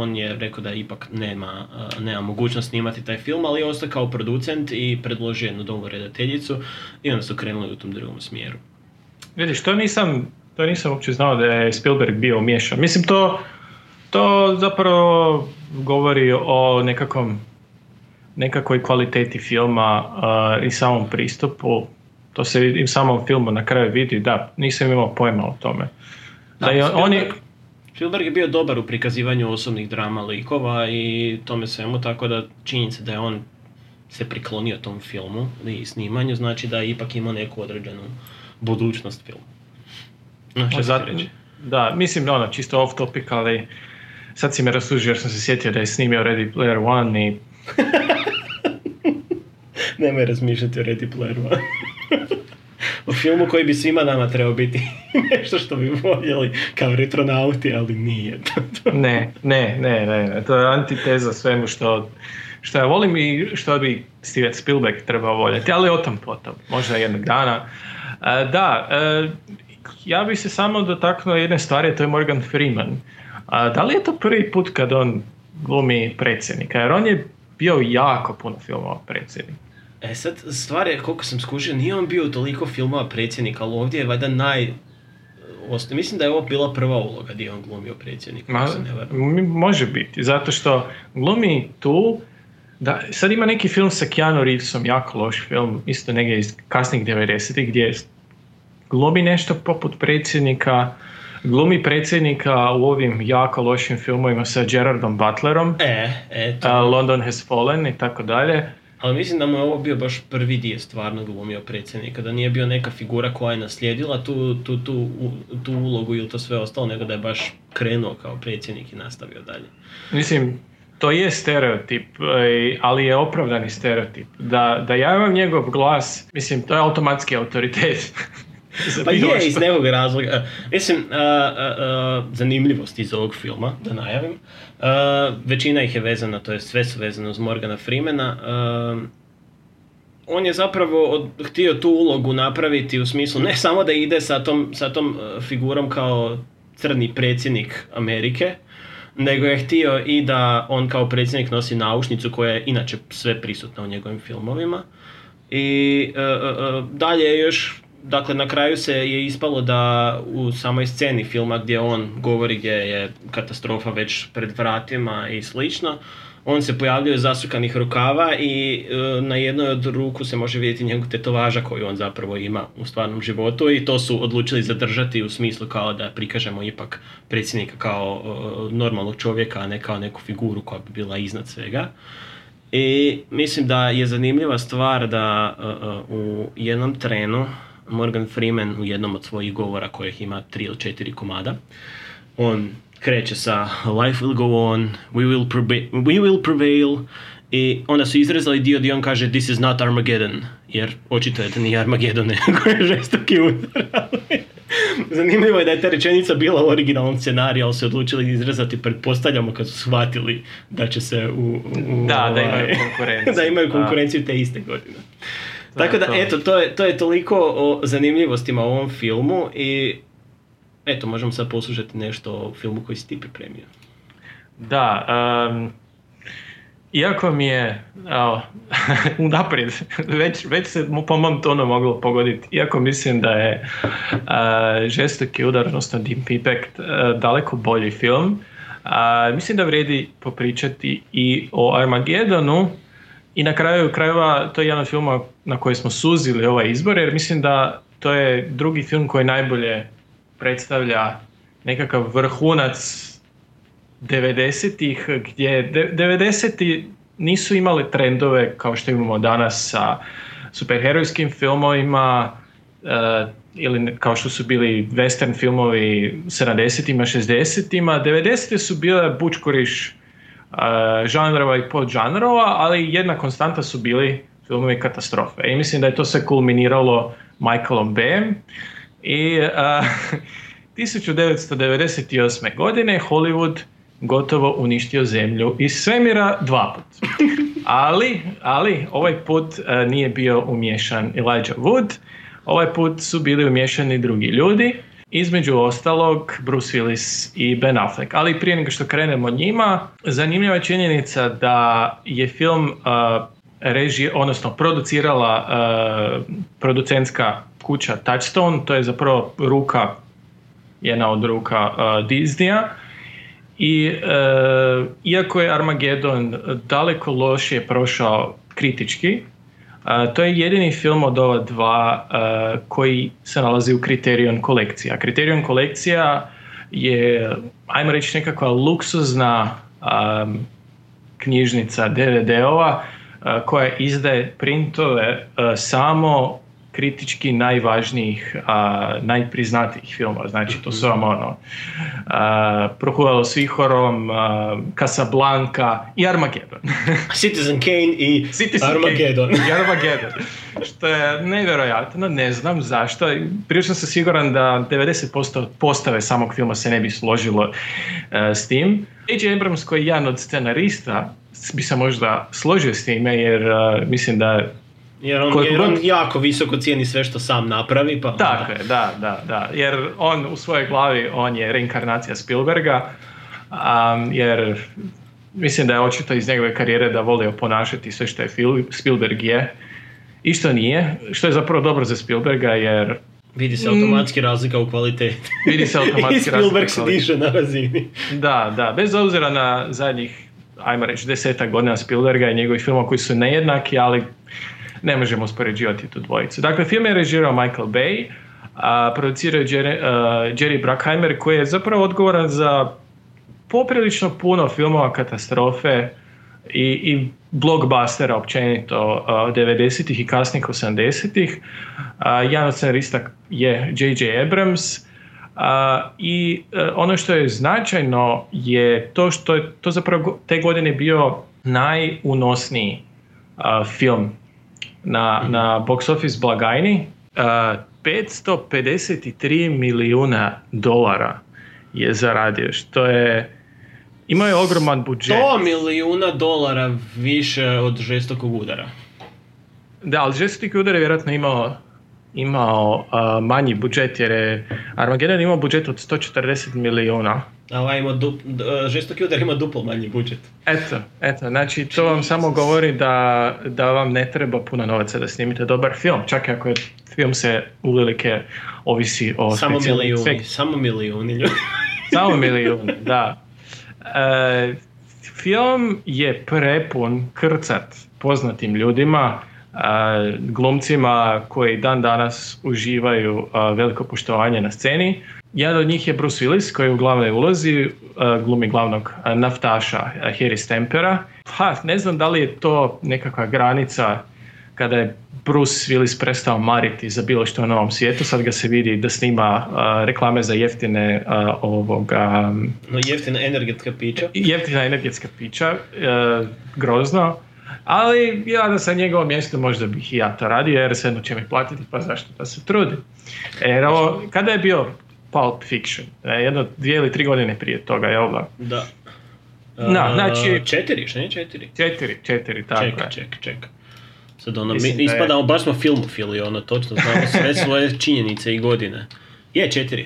on je rekao da ipak nema mogućnost snimati taj film, ali je ostao kao producent i predložio jednu novu redateljicu i onda su krenuli u tom drugom smjeru. Vidiš, to nisam uopće znao da je Spielberg bio umiješan. Mislim, to zapravo govori o nekakvoj kvaliteti filma i samom pristupu. To se i u samom filmu na kraju vidi, da, nisam imao pojma o tome. Spielberg je bio dobar u prikazivanju osobnih drama likova i tome svemu, tako da činjenica da je on se priklonio tom filmu i snimanju, znači da je ipak imao neku određenu budućnost filmu. Mislim, čisto off topic, ali Sad si me raslužio jer sam se sjetio da je snimio Ready Player One i... Nemoj razmišljati o Ready Player One. O filmu koji bi svima nama trebao biti nešto što bi voljeli kao retronauti, ali nije. Ne. To je antiteza svemu što ja volim i što bi Steven Spielberg trebao voljeti, ali o tom potom, možda jednog dana. Da, ja bih se samo dotaknuo jedne stvari, to je Morgan Freeman. Da li je to prvi put kad on glumi predsjednika? Jer on je bio jako puno filmova predsjednik. E sad, stvar je, koliko sam skužio, nije on bio toliko filmova predsjednika, ali ovdje je valjda mislim da je ovo bila prva uloga gdje on glumio predsjednika. Može biti, zato što glumi tu... Da, sad ima neki film sa Keanu Reevesom, jako loš film, isto negdje iz kasnih 90-ih, gdje glumi nešto poput predsjednika, glumi predsjednika u ovim jako lošim filmovima sa Gerardom Butlerom, London Has Fallen i tako dalje. Ali mislim da mu je ovo bio baš prvi dio stvarno glumio predsjednika, da nije bio neka figura koja je naslijedila tu ulogu ili to sve ostalo, nego da je baš krenuo kao predsjednik i nastavio dalje. Mislim, to je stereotip, ali je opravdani stereotip. Da ja imam njegov glas, mislim, to je automatski autoritet. Pa je, iz nekog razloga. Mislim, zanimljivost iz ovog filma, da najavim. Većina ih je vezana, to je sve su vezane uz Morgana Freemana. On je zapravo htio tu ulogu napraviti u smislu ne samo da ide sa tom figurom kao crni predsjednik Amerike, nego je htio i da on kao predsjednik nosi naušnicu koja je inače sve prisutna u njegovim filmovima. I dalje je još... Dakle, na kraju se je ispalo da u samoj sceni filma gdje on govori gdje je katastrofa već pred vratima i slično, on se pojavljuje iz zasukanih rukava i na jednoj od ruku se može vidjeti njegov tetovaža koju on zapravo ima u stvarnom životu i to su odlučili zadržati u smislu kao da prikažemo ipak predsjednika kao normalnog čovjeka, a ne kao neku figuru koja bi bila iznad svega. I mislim da je zanimljiva stvar da u jednom trenu Morgan Freeman u jednom od svojih govora kojih ima 3 ili 4 komada. On kreće sa Life will go on, we will prevail i onda su izrezali dio gdje on kaže This is not Armageddon, jer očito je da nije Armageddon, nego je žestoki udar. Zanimljivo je da je ta rečenica bila u originalnom scenariju, ali se odlučili izrezati, pretpostavljamo kad su shvatili da će se da imaju konkurenciju. Da imaju konkurenciju te iste godine. Tako da, eto, to je toliko o zanimljivostima u ovom filmu i eto, možemo sad poslušati nešto o filmu koji si ti pripremio. Da, iako mi je unaprijed, već se po mom tonu moglo pogoditi, iako mislim da je Žestoki udar, odnosno Deep Impact, daleko bolji film, mislim da vrijedi popričati i o Armageddonu. I na kraju krajeva to je jedan od filma na koji smo suzili ovaj izbor, jer mislim da to je drugi film koji najbolje predstavlja nekakav vrhunac 90-ih, gdje 90-ti nisu imali trendove kao što imamo danas sa superherojskim filmovima ili kao što su bili western filmovi 70-ima, 60-ima. 90-te su bile bučkuriš žanrova i podžanrova, ali jedna konstanta su bili filmove katastrofe. I mislim da je to sve kulminiralo Michaelom Bayem. I 1998. godine Hollywood gotovo uništio zemlju iz svemira 2 put. Ali ovaj put nije bio umješan Elijah Wood. Ovaj put su bili umješani drugi ljudi. Između ostalog Bruce Willis i Ben Affleck. Ali prije nego što krenemo njima, zanimljiva je činjenica da je film producirala producentska kuća Touchstone, to je zapravo jedna od ruka Disneya. I iako je Armageddon daleko lošije prošao kritički, to je jedini film od ova dva koji se nalazi u Criterion kolekcija. Criterion kolekcija je, ajmo reći, nekakva luksuzna knjižnica DVD-ova koja izdaje printove samo kritički najvažnijih, najpriznatijih filmova. Znači, to su vam ono, Prohuvalo s vihorom, Casablanca i Armageddon. Citizen Kane i Armageddon. Kane i Armageddon. Što je nevjerojatno, ne znam zašto. Prilično sam siguran da 90% postave samog filma se ne bi složilo s tim. J.J. Abrams, koji je jedan od scenarista, bi se možda složio s time, jer mislim da... Jer on jako visoko cijeni sve što sam napravi. Pa tako je, da. Jer on u svojoj glavi, on je reinkarnacija Spielberga, jer mislim da je očito iz njegove karijere da volio ponašati sve što je Spielberg je i što nije, što je zapravo dobro za Spielberga, jer vidi se automatski razlika u kvaliteti. Vidi se automatski razlika u kvaliteti. I Spielberg se diže na razini. Da, bez obzira na zadnjih, ajmo reći, 10 godina Spielberga i njegovih filma koji su nejednaki, ali ne možemo uspoređivati tu dvojicu. Dakle, film je režirao Michael Bay, a producirao Jerry Bruckheimer, koji je zapravo odgovoran za poprilično puno filmova katastrofe i blockbustera općenito 90-ih i kasnih 80-ih. Jedan od scenarista je J.J. Abrams. I ono što je značajno je to što je to zapravo te godine bio najunosniji film na box office blagajni. 553 milijuna dolara je zaradio, što je... Imao je ogroman budžet. 100 milijuna dolara više od Žestokog udara. Da, ali Žestoki udar je vjerojatno imao manji budžet, jer je Armageddon imao budžet od 140 milijuna. Žestoki udar ima duplo manji budžet. Eto, znači to vam samo govori da vam ne treba puno novaca da snimite dobar film, čak i ako je film se ulilike ovisi o specijalnim efektima. Samo milijuni, da. Film je prepun krcat poznatim ljudima, glumcima koji dan danas uživaju veliko poštovanje na sceni. Jedan od njih je Bruce Willis, koji u glavnoj ulozi glumi glavnog naftaša Harry Stampera. Ne znam da li je to nekakva granica kada je Bruce Willis prestao mariti za bilo što na ovom svijetu. Sad ga se vidi da snima reklame za jeftine jeftina energetska pića, grozno. Ali ja da sam njegovom mjestu možda bih i ja to radio, jer se jedno će mi platiti, pa zašto da se trudi. Kada je bio Pulp Fiction? Jedno 2 ili 3 godine prije toga, jel da? Da. Znači... 4, što nije 4? 4, tako je. Ček. Sad ono, mi ispadamo, baš smo filmofili, ono, točno znamo sve svoje činjenice i godine. Je, 4.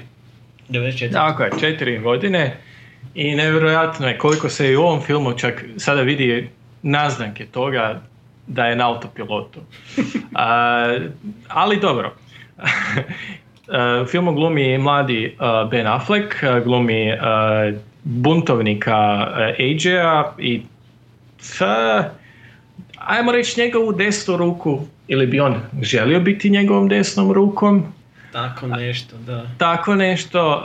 94. Tako je, 4 godine. I nevjerojatno je koliko se i u ovom filmu čak sada vidi naznake toga da je na autopilotu. Ali dobro. U filmu glumi mladi Ben Affleck, glumi buntovnika AJ-a i ajmo reći njegovu desnu ruku, ili bi on želio biti njegovom desnom rukom. Tako nešto, da. Tako nešto.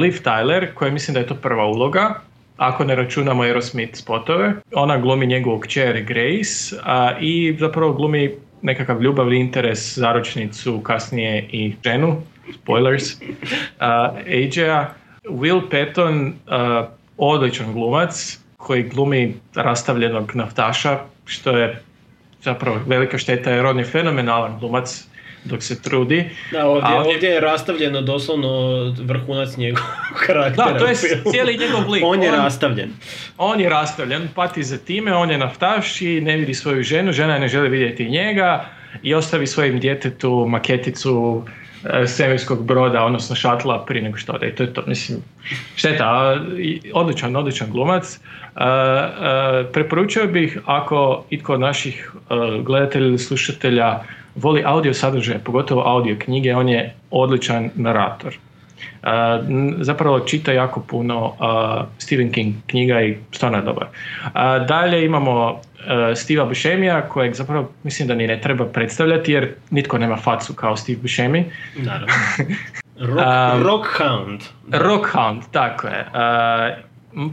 Liv Tyler, koja mislim da je to prva uloga, ako ne računamo Aerosmith spotove. Ona glumi njegovog kćer Grace i zapravo glumi nekakav ljubavni interes, zaročnicu, kasnije i ženu, spoilers, AJ-a. Will Patton, odličan glumac, koji glumi rastavljenog naftaša, što je zapravo velika šteta, jer on je fenomenalan glumac dok se trudi. Da, ovdje je rastavljeno doslovno vrhunac njegovog karaktera. Da, to je cijeli njegov lik. On je rastavljen. On je rastavljen, pati za time, on je naftaš i ne vidi svoju ženu, žena ne želi vidjeti njega i ostavi svojim djetetu maketicu svemirskog broda, odnosno šatla, prije nego što ode. I to je to, mislim, šteta. Odličan glumac. Preporučio bih, ako itko od naših gledatelja ili slušatelja voli audio sadržaje, pogotovo audio knjige, on je odličan narator. Zapravo čita jako puno Stephen King knjiga i stvarno je dobar. Dalje imamo Steve Buscemija, kojeg zapravo mislim da ni ne treba predstavljati, jer nitko nema facu kao Steve Buscemi. Naravno. Rockhound. Rockhound, tako je.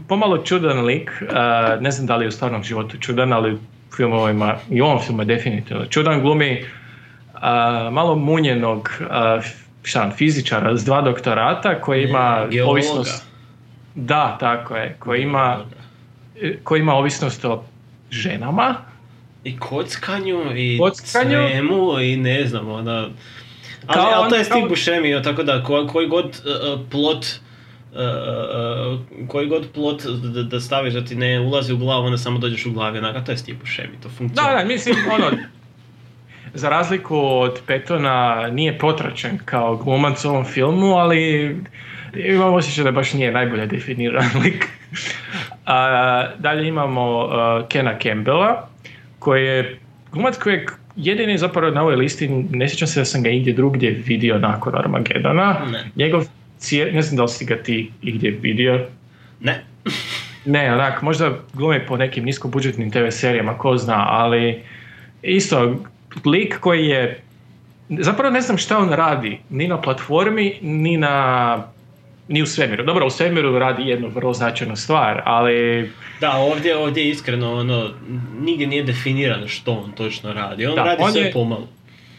Pomalo čudan lik, ne znam da li je u stvarnom životu čudan, ali u filmovima, i u ovom filmu je definitivno čudan. Glumi malo munjenog fizičara s 2 doktorata koji ima ovisnost. Da, tako je, koji ima ovisnost o ženama. I kockanju, i svemu, i ne znam, ona... Ali to je Steve Buscemi, tako da, koji god plot da staviš da ti ne ulazi u glavu, onda samo dođeš u glavi, onaka, to je Steve Buscemi, to funkcionira. Da, mislim, ono, za razliku od Pettona nije potračen kao glumac u ovom filmu, ali imam osjećaj da baš nije najbolje definiran lik. Dalje imamo Kena Campbella, koji je glumac koji je jedini zapravo na ovoj listi, ne sjećam se da sam ga igdje drugdje vidio nakon Armagedona. Njegov cijel, ne znam da li si ga ti igdje vidio. Ne. Ne, onak, možda glumi po nekim niskobudžetnim TV serijama, ko zna, ali isto, lik koji je, zapravo ne znam šta on radi, ni na platformi, ni u svemiru. Dobro, u svemiru radi jednu vrlo značajnu stvar, ali... Da, ovdje iskreno, ono, nigdje nije definirano što on točno radi. On radi sve pomalo.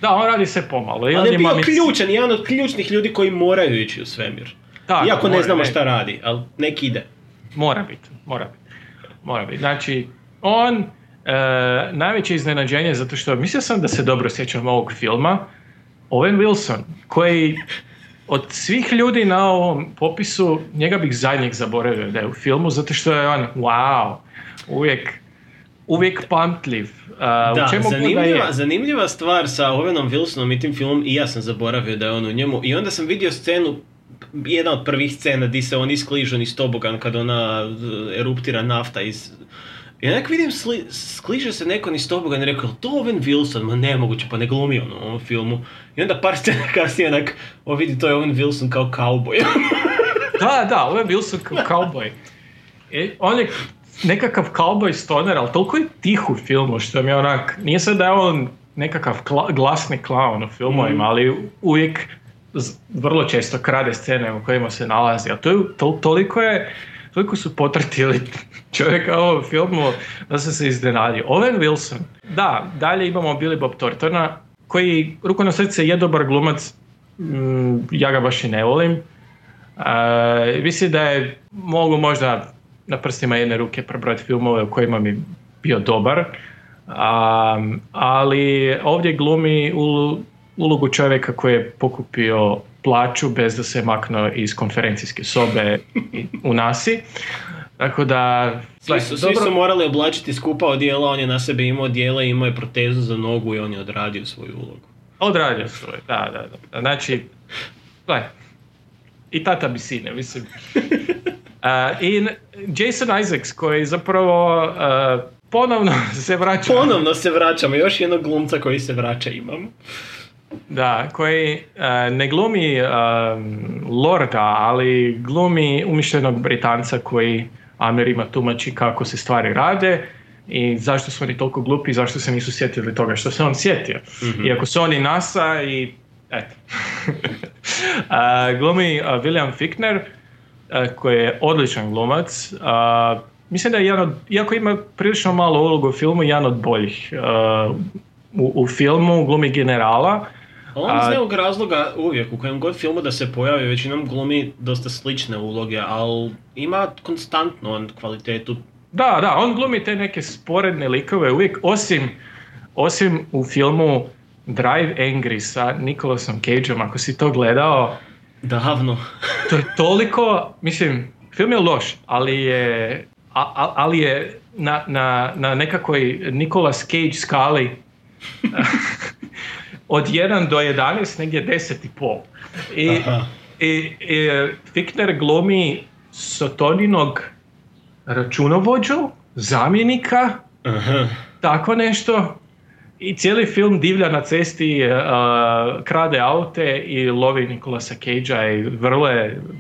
Da, on radi sve pomalo. Ali je bio ključan, jedan od ključnih ljudi koji moraju ići u svemir. Iako ne znamo šta radi, ali nek ide. Mora biti. Znači, on, najveće iznenađenje, zato što mislio sam da se dobro sjećam ovog filma, Owen Wilson, koji... Od svih ljudi na ovom popisu, njega bih zadnjeg zaboravio da je u filmu, zato što je on, wow, uvijek pamtljiv. Zanimljiva stvar sa Owenom Wilsonom i tim filmom, i ja sam zaboravio da je on u njemu, i onda sam vidio scenu, jedna od prvih scena, gdje se on iskližen iz tobogan, kada ona eruptira nafta iz... I onak vidim, skliže se neko iz tobogan i rekao, to Owen Wilson, ma nemoguće, pa ne glumi on u ovom filmu. I onda par scena kasnije onak, o vidi, to je Owen Wilson kao kauboj. Da, Owen Wilson kao kauboj. On je nekakav kauboj stoner, ali toliko je tih u filmu, što mi je onak, nije sad da je on nekakav glasni klaun u filmovima, ali uvijek vrlo često krade scene u kojima se nalazi, ali toliko je... Toliko su potratili čovjeka u ovom filmu da sam se iznenadio. Owen Wilson. Da, dalje imamo Billy Bob Thorntona, koji, ruku na srce, je dobar glumac. Ja ga baš i ne volim. Mislim da je, mogu možda na prstima jedne ruke prebrojati filmove u kojima mi bio dobar. Ali ovdje glumi ulogu čovjeka koji je pokupio plaću bez da se maknuo iz konferencijske sobe u NASA-i. Tako da... Svi su morali oblačiti skupa odijela, on je na sebi imao odijela, imao je protezu za nogu i on je odradio svoju ulogu. Odradio svoju, da. Znači, i tata bi sine, mislim. I Jason Isaacs, koji zapravo ponovno se vraća. Ponovno se vraćamo, još jednog glumca koji se vraća imamo. Da, koji ne glumi lorda, ali glumi umišljenog Britanca koji Amerima tumači kako se stvari rade i zašto su oni toliko glupi i zašto se nisu sjetili toga što se on sjetio. Iako su oni NASA i... eto. Glumi William Fichtner, koji je odličan glumac. Mislim da je jedan od, iako ima prilično malo ulogu u filmu, jedan od boljih u filmu, glumi generala. On iz nekog razloga uvijek, u kojem god filmu da se pojavi, većinom glumi dosta slične uloge, ali ima konstantnu kvalitetu. Da, on glumi te neke sporedne likove uvijek, osim u filmu Drive Angry sa Nicolasom Cageom, ako si to gledao. Davno. To je toliko, mislim, film je loš, ali je na nekakoj Nicolas Cage skali od 1 do 11, negdje 10,5. I Fichtner glumi Sotoninog računovođu, zamjenika, tako nešto. I cijeli film divlja na cesti, krade aute i lovi Nicolasa Cagea i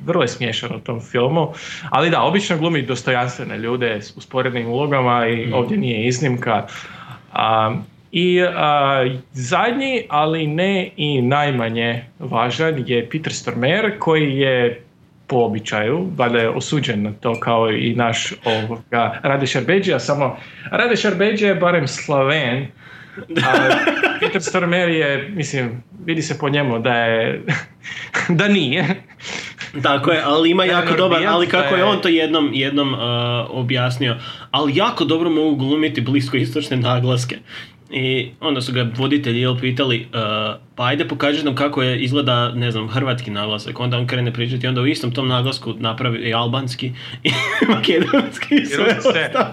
vrlo je smiješan u tom filmu. Ali da, obično glumi dostojanstvene ljude u sporednim ulogama i ovdje nije iznimka. I zadnji, ali ne i najmanje važan, je Peter Stormare, koji je po običaju, valjda je osuđen na to kao i naš Rade Šerbedžija, samo Rade Šerbedžija je barem Slaven. Peter Stormare je, mislim, vidi se po njemu da je, da nije. Tako je, ali ima jako dobar, ali kako je on to jednom objasnio, ali jako dobro mogu glumiti bliskoistočne naglaske. I onda su ga voditelji pitali, pa ajde pokaži nam kako je izgleda, ne znam, hrvatski naglasak. Onda on krene pričati, onda u istom tom naglasku napravi i albanski, i makedonski, i sve ostalo.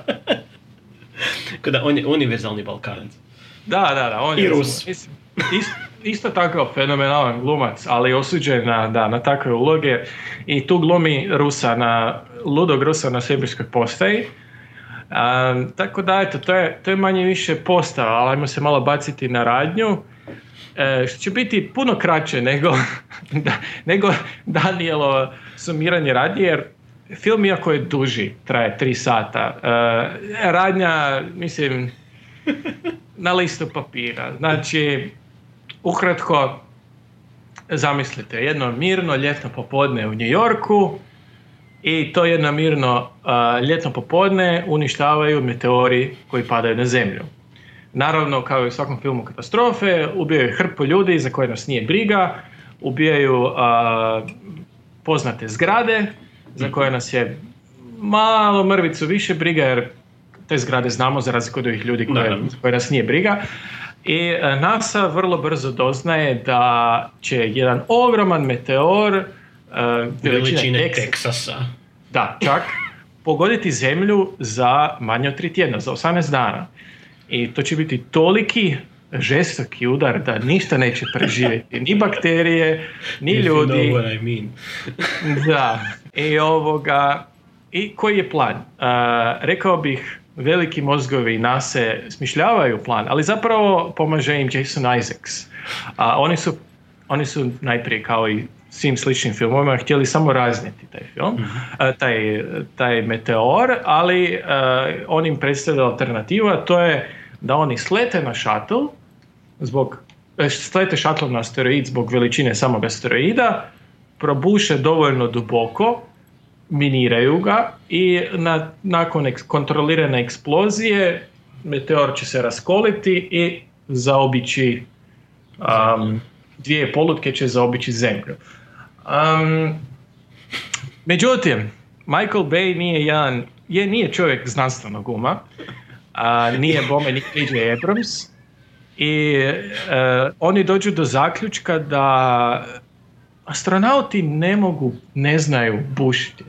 Kada on je univerzalni Balkanac. Da, on je. I Rus. Isto takav fenomenalan glumac, ali osuđen na takve uloge. I tu glumi Rusa, ludog Rusa na sibirskoj postaji. Tako da, eto, to je manje više postava, ali ajmo se malo baciti na radnju, što će biti puno kraće nego Danielo sumiranje radnje, jer film, iako je duži, traje 3 sata, radnja, mislim, na listu papira. Znači, ukratko, zamislite, jedno mirno ljetno popodne u New Yorku, i to jedno mirno ljetno popodne uništavaju meteori koji padaju na zemlju. Naravno, kao i u svakom filmu katastrofe, ubijaju hrpu ljudi za koje nas nije briga, ubijaju poznate zgrade za koje nas je malo mrvicu više briga, jer te zgrade znamo za razliku od ovih ljudi za koje nas nije briga. I NASA vrlo brzo doznaje da će jedan ogroman meteor veličine Teksasa. Da, čak pogoditi zemlju za manje od 3 tjedna, za 18 dana. I to će biti toliki žestoki udar da ništa neće preživjeti, ni bakterije, ni ljudi. If you know what I mean. Da. I koji je plan? Rekao bih, veliki mozgovi NASA smišljavaju plan, ali zapravo pomaže im Jason Isaacs. Oni su najprije, kao i svim sličnim filmovima, htjeli samo raznijeti taj film, taj meteor, ali on im predstavlja alternativa, to je da oni slete šatlom na asteroid zbog veličine samog asteroida, probuše dovoljno duboko, miniraju ga i nakon kontrolirane eksplozije meteor će se raskoliti i zaobići 2 polutke će zaobići zemlju. Međutim, Michael Bay nije čovjek znanstvenog uma, nije bome ni J.J. Abrams, i oni dođu do zaključka da astronauti ne znaju bušiti.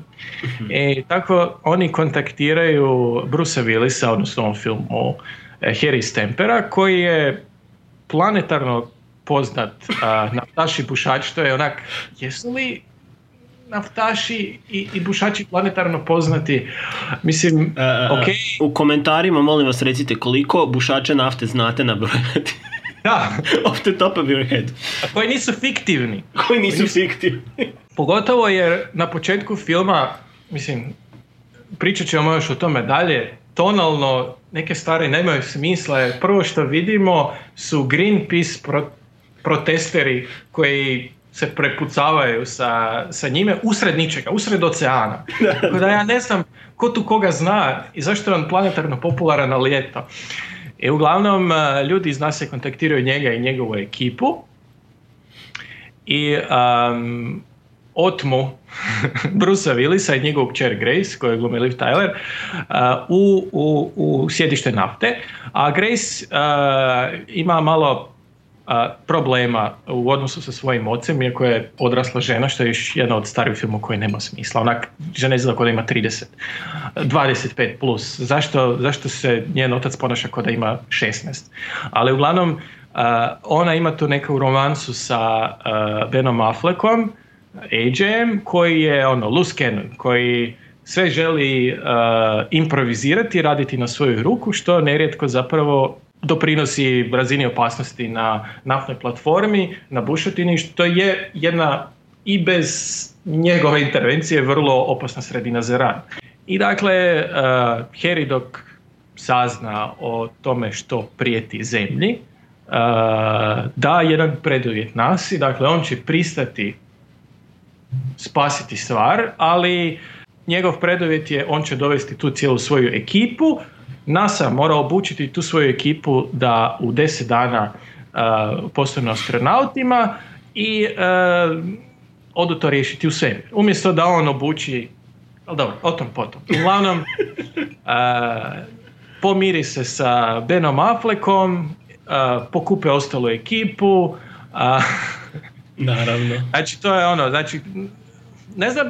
I tako oni kontaktiraju Brucea Willisa, odnosno ovom filmu Harry Stempera, koji je planetarno poznat naftaš i bušač, to je onak, jesu li naftaši i bušači planetarno poznati? Mislim, okej. U komentarima, molim vas, recite koliko bušača nafte znate nabrojati. Da. Off the top of your head. A koji nisu fiktivni. Pogotovo jer na početku filma, mislim, pričat ćemo još o tome dalje, tonalno neke stvari nemaju smisla. Prvo što vidimo su Greenpeace protesteri koji se prepucavaju sa njime usred ničega, usred oceana. Tako da ja ne znam ko tu koga zna i zašto je on planetarno popularan, ali eto. I uglavnom, ljudi iz nas se kontaktiraju njega i njegovu ekipu i otmu Brucea Willisa i njegovog kćer Grace, koju glumi Liv Tyler, u sjedište nafte. A Grace ima malo problema u odnosu sa svojim ocem, iako je odrasla žena, što je još jedna od starih filmova koja nema smisla. Onak, žena izgleda kao da ima 30, 25 plus. Zašto se njen otac ponaša kao da ima 16? Ali uglavnom, ona ima tu neku romansu sa Benom Affleckom, AJ-em, koji je loose cannon, koji sve želi improvizirati, raditi na svoju ruku, što nerijetko zapravo doprinosi razini opasnosti na naftnoj platformi, na bušotini, što je jedna i bez njegove intervencije vrlo opasna sredina za rad. I dakle, Harry dok sazna o tome što prijeti zemlji, da jedan preduvjet nasi, dakle on će pristati spasiti stvar, ali njegov preduvjet je on će dovesti tu cijelu svoju ekipu. NASA mora obučiti tu svoju ekipu da u 10 dana posebno astronautima, i odu to riješiti u svemir. Umjesto da on obuči, ali dobro, o tom potom. Uglavnom, pomiri se sa Benom Affleckom, pokupe ostalu ekipu. Naravno. Znači, to je ono, znači, ne znam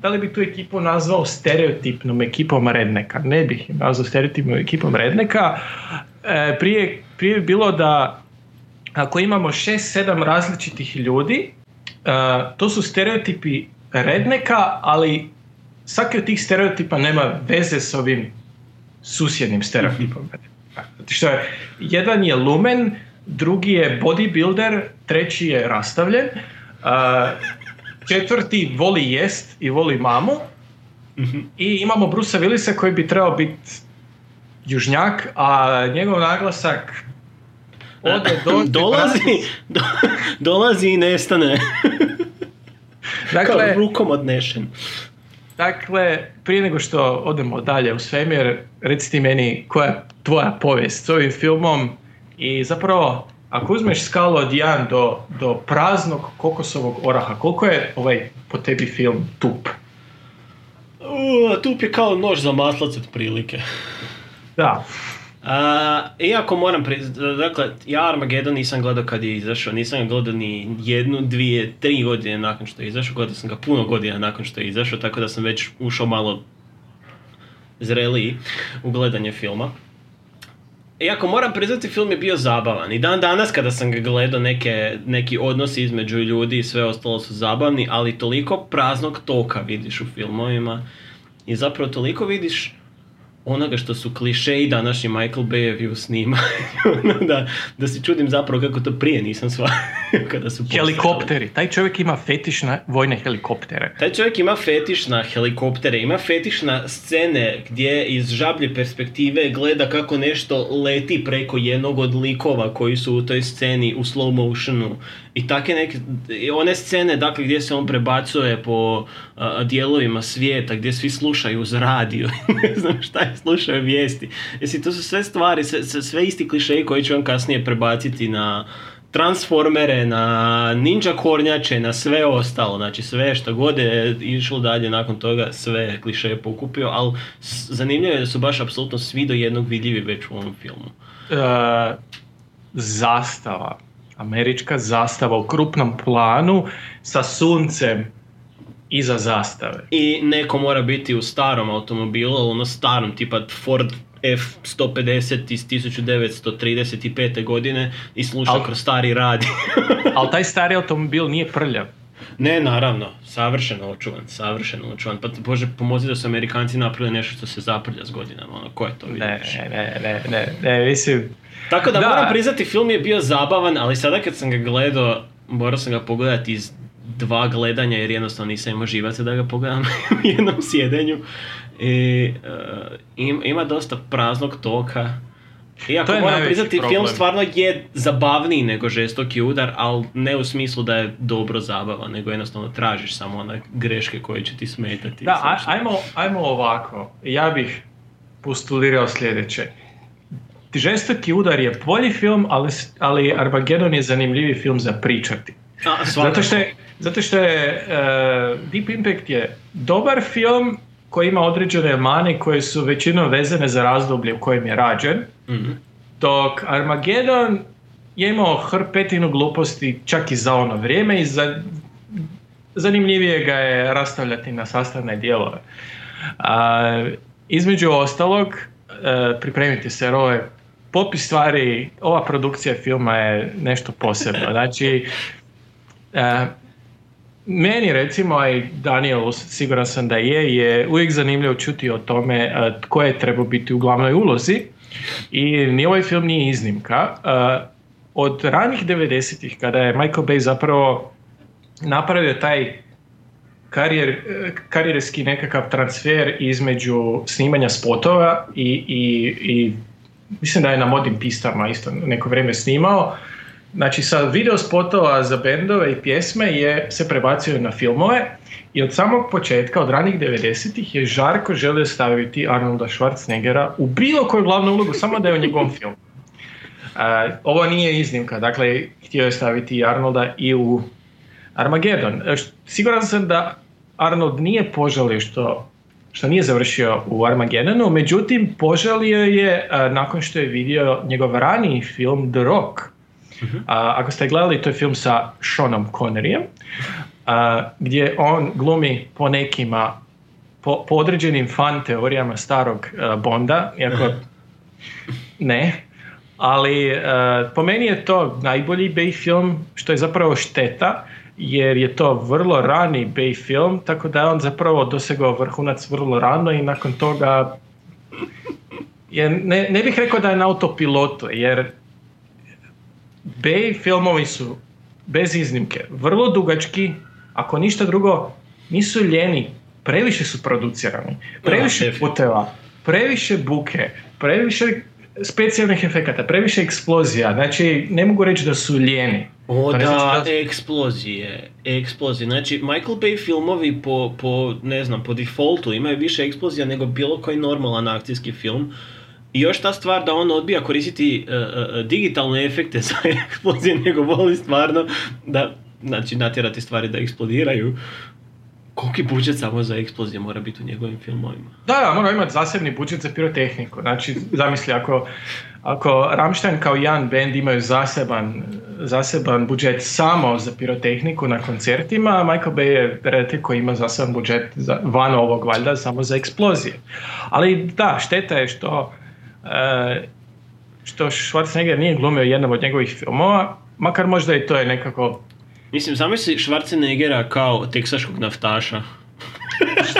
da li bi tu ekipu nazvao stereotipnom ekipom redneka. Ne bih nazvao stereotipnom ekipom redneka. Prije bi bilo da ako imamo 6-7 različitih ljudi, to su stereotipi redneka, ali svaki od tih stereotipa nema veze s ovim susjednim stereotipom. Zato što je, jedan je lumen, drugi je bodybuilder, treći je rastavljen, četvrti voli jest i voli mamu, i imamo Brucea Willisa koji bi trebao biti južnjak, a njegov naglasak ode dolazi i nestane. Dakle, kao rukom odnešen. Dakle, prije nego što odemo dalje u svemir, recite meni koja je tvoja povijest s ovim filmom, i zapravo ako uzmeš skalu od 1 do praznog kokosovog oraha, koliko je ovaj po tebi film tup? Tup je kao nož za maslac od prilike. Da. Iako moram dakle, ja Armageddon nisam gledao kad je izašao, nisam ga gledao ni 1, 2, 3 godine nakon što je izašao, gledao sam ga puno godina nakon što je izašao, tako da sam već ušao malo zreliji u gledanje filma. Iako moram priznati, film je bio zabavan, i dan danas kada sam ga gledao, neki odnosi između ljudi i sve ostalo su zabavni, ali toliko praznog toka vidiš u filmovima i zapravo toliko vidiš onoga što su klišeji današnji Michael Bayevi u snimanju, da se čudim zapravo kako to prije nisam shvatio. Helikopteri, taj čovjek ima fetiš na vojne helikoptere. Taj čovjek ima fetiš na helikoptere, ima fetiš na scene gdje iz žablje perspektive gleda kako nešto leti preko jednog od likova koji su u toj sceni u slow motionu. I takve neke, one scene, dakle, gdje se on prebacuje po dijelovima svijeta, gdje svi slušaju uz radio, ne znam šta je, slušaju vijesti. Jesi, to su sve stvari, sve isti klišeji koji će on kasnije prebaciti na transformere, na ninja kornjače, na sve ostalo. Znači, sve što god je išlo dalje nakon toga, sve klišeje pokupio, ali zanimljivo je da su baš apsolutno svi do jednog vidljivi već u ovom filmu. Zastava. Američka zastava u krupnom planu sa suncem iza zastave. I neko mora biti u starom automobilu, ali ono starom, tipa Ford F-150 iz 1935. godine, i sluša kroz stari radio. Ali taj stari automobil nije prljav. Ne, naravno, savršeno očuvan. Pa, Bože, pomozi da su Amerikanci napravili nešto što se zaprlja s godinama, ono, ko je to vidiš? Ne, mislim... Tako da moram priznati, film je bio zabavan, ali sada kad sam ga gledao, morao sam ga pogledati iz 2 gledanja, jer jednostavno nisam imao živaca da ga pogledam u jednom sjedenju. Ima dosta praznog toka. Iako moram priznati, film stvarno je zabavniji nego Žestoki udar, ali ne u smislu da je dobro zabavan, nego jednostavno tražiš samo one greške koje će ti smetati. Da, ajmo ovako. Ja bih postulirao sljedeće. Žestoki udar je bolji film, ali Armageddon je zanimljiviji film za pričati. Zato što je Deep Impact je dobar film koji ima određene mane koje su većinom vezane za razdoblje u kojem je rađen, dok Armageddon je imao hrpetinu gluposti čak i za ono vrijeme, i zanimljivije ga je rastavljati na sastavne dijelove. Između ostalog, pripremite se, jer ovo je popis stvari, ova produkcija filma je nešto posebno. Znači, meni recimo, a i Daniel, siguran sam da je uvijek zanimljivo čuti o tome tko je trebao biti u glavnoj ulozi, i ni ovaj film nije iznimka. Od ranih 90-ih, kada je Michael Bay zapravo napravio taj karijerski nekakav transfer između snimanja spotova i mislim da je na modnim pistama isto neko vrijeme snimao. Znači, sa video spotova za bendove i pjesme se prebacio na filmove, i od samog početka, od ranih 90-ih, je žarko želio staviti Arnolda Schwarzeneggera u bilo koju glavnu ulogu, samo da je u njegovom filmu. Ovo nije iznimka, dakle, htio je staviti i Arnolda i u Armageddon. Siguran sam da Arnold nije požalio što nije završio u Armageddonu, međutim, požalio je nakon što je vidio njegov raniji film The Rock. Ako ste gledali, to je film sa Seanom Conneryjem, gdje on glumi po nekima, po određenim fan teorijama starog Bonda, iako ne, ali po meni je to najbolji Bay film, što je zapravo šteta, jer je to vrlo rani Bay film, tako da je on zapravo dosegao vrhunac vrlo rano i nakon toga je, ne bih rekao da je na autopilotu, jer Bay filmovi su bez iznimke vrlo dugački, ako ništa drugo nisu ljeni, previše su producirani, previše puteva, previše buke, previše specijalnih efekata, previše eksplozija, znači ne mogu reći da su ljeni. O da, znači da... eksplozije. Znači, Michael Bay filmovi po defaultu imaju više eksplozija nego bilo koji normalan akcijski film. I još ta stvar da on odbija koristiti digitalne efekte za eksplozije, nego voli stvarno da, znači, natjerati stvari da eksplodiraju. Koliki budžet samo za eksplozije mora biti u njegovim filmovima? Da, mora imati zasebni budžet za pirotehniku. Znači, zamisli, ako Rammstein kao jedan band imaju zaseban budžet samo za pirotehniku na koncertima, Michael Bay je redatelj koji ima zaseban budžet van ovog, valjda, samo za eksplozije. Ali da, šteta je što Schwarzenegger nije glumio jednom od njegovih filmova, makar možda i to je nekako... Mislim, zamisli Schwarzeneggera kao teksaškog naftaša.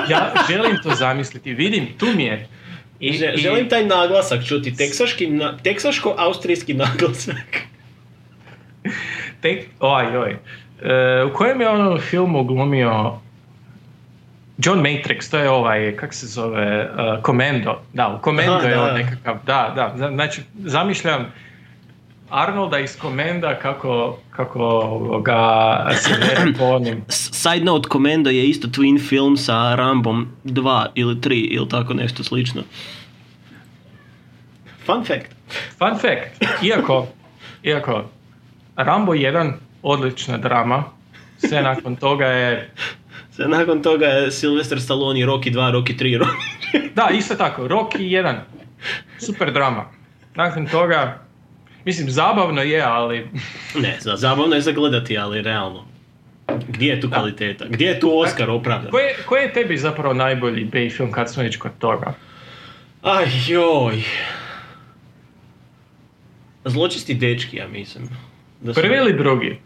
Ja želim to zamisliti, vidim, tu mi je. Želim taj naglasak čuti, teksaško-austrijski naglasak. U kojem je ono filmu glumio John Matrix, to je ovaj, kak se zove, Komendo. Da, u Komendo je on nekakav, da, znači, zamišljam Arnolda iz Komenda kako ga se ne ponim. Side note, Komendo je isto twin film sa Rambom 2 ili 3 ili tako nešto slično. Fun fact. Iako Rambo 1 odlična drama, sve nakon toga je Sylvester Stallone, Rocky 2, Rocky 3, Rocky... Da, isto tako, Rocky 1. Super drama. Nakon toga, mislim, zabavno je, ali... Ne, zabavno je zagledati, ali realno. Gdje je tu kvaliteta? Gdje je tu Oscar opravdan? Koji je tebi zapravo najbolji Bay film kad smo već kod toga? Aj, joj. Zločisti dečki, ja mislim. Prvi ili drugi?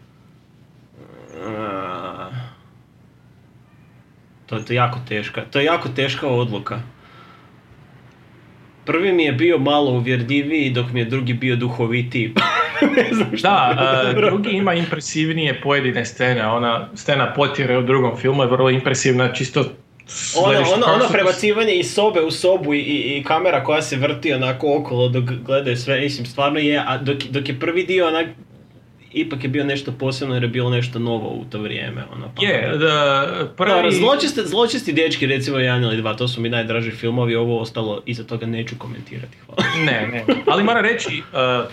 To je jako teška odluka. Prvi mi je bio malo uvjerljiviji, dok mi je drugi bio duhovitiji. Ne znam šta. Da, drugi ima impresivnije pojedine scene. Ona scena potjere u drugom filmu je vrlo impresivna, čisto... Ono prebacivanje iz sobe u sobu i kamera koja se vrti onako okolo dok gledaju sve, mislim, stvarno je, a dok je prvi dio onak... Ipak je bio nešto posebno jer je bilo nešto novo u to vrijeme. Zločisti dečki, recimo 1 ili 2, to su mi najdraži filmovi, ovo ostalo iza toga neću komentirati, hvala. Ne, ali moram reći,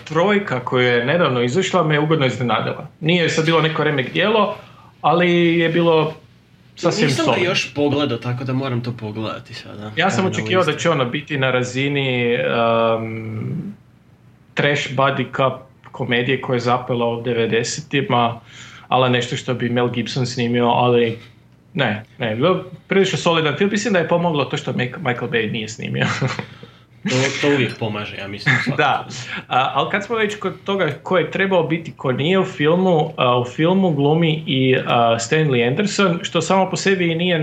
trojka koja je nedavno izašla me ugodno iznenadila. Nije sad bilo neko remek djelo, ali je bilo sasvim solidno. Nisam ga još pogledao, tako da moram to pogledati sada. Ja sam očekivao da će ono biti na razini trash buddy cup komedije koja je zapela u 90-ima, ali nešto što bi Mel Gibson snimio, ali ne, bilo prilično solidan film. Mislim da je pomoglo to što Michael Bay nije snimio. to uvijek pomaže, ja mislim. Da, ali kad smo već kod toga ko je trebao biti, ko nije u filmu, u filmu glumi i Stanley Anderson, što samo po sebi nije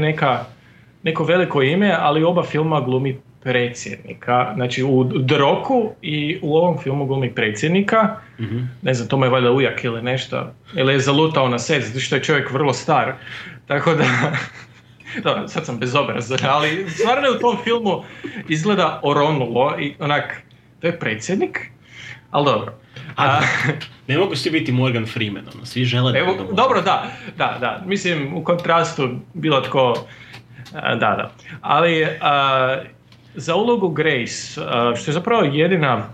neko veliko ime, ali oba filma glumi predsjednika. Znači u The Rocku i u ovom filmu glumi predsjednika. Mm-hmm. Ne znam, to mu je valjda ujak ili nešto. Ili je zalutao na set, zato što je čovjek vrlo star. Tako da... Dobro, sad sam bezobrazan, ali stvarno u tom filmu izgleda oronulo i onak, to je predsjednik? Ali dobro. Ne mogu svi biti Morgan Freeman, ono, svi žele da... Dobro, da. Mislim, u kontrastu bilo tko... Da. Ali... Za ulogu Grace, što je zapravo jedina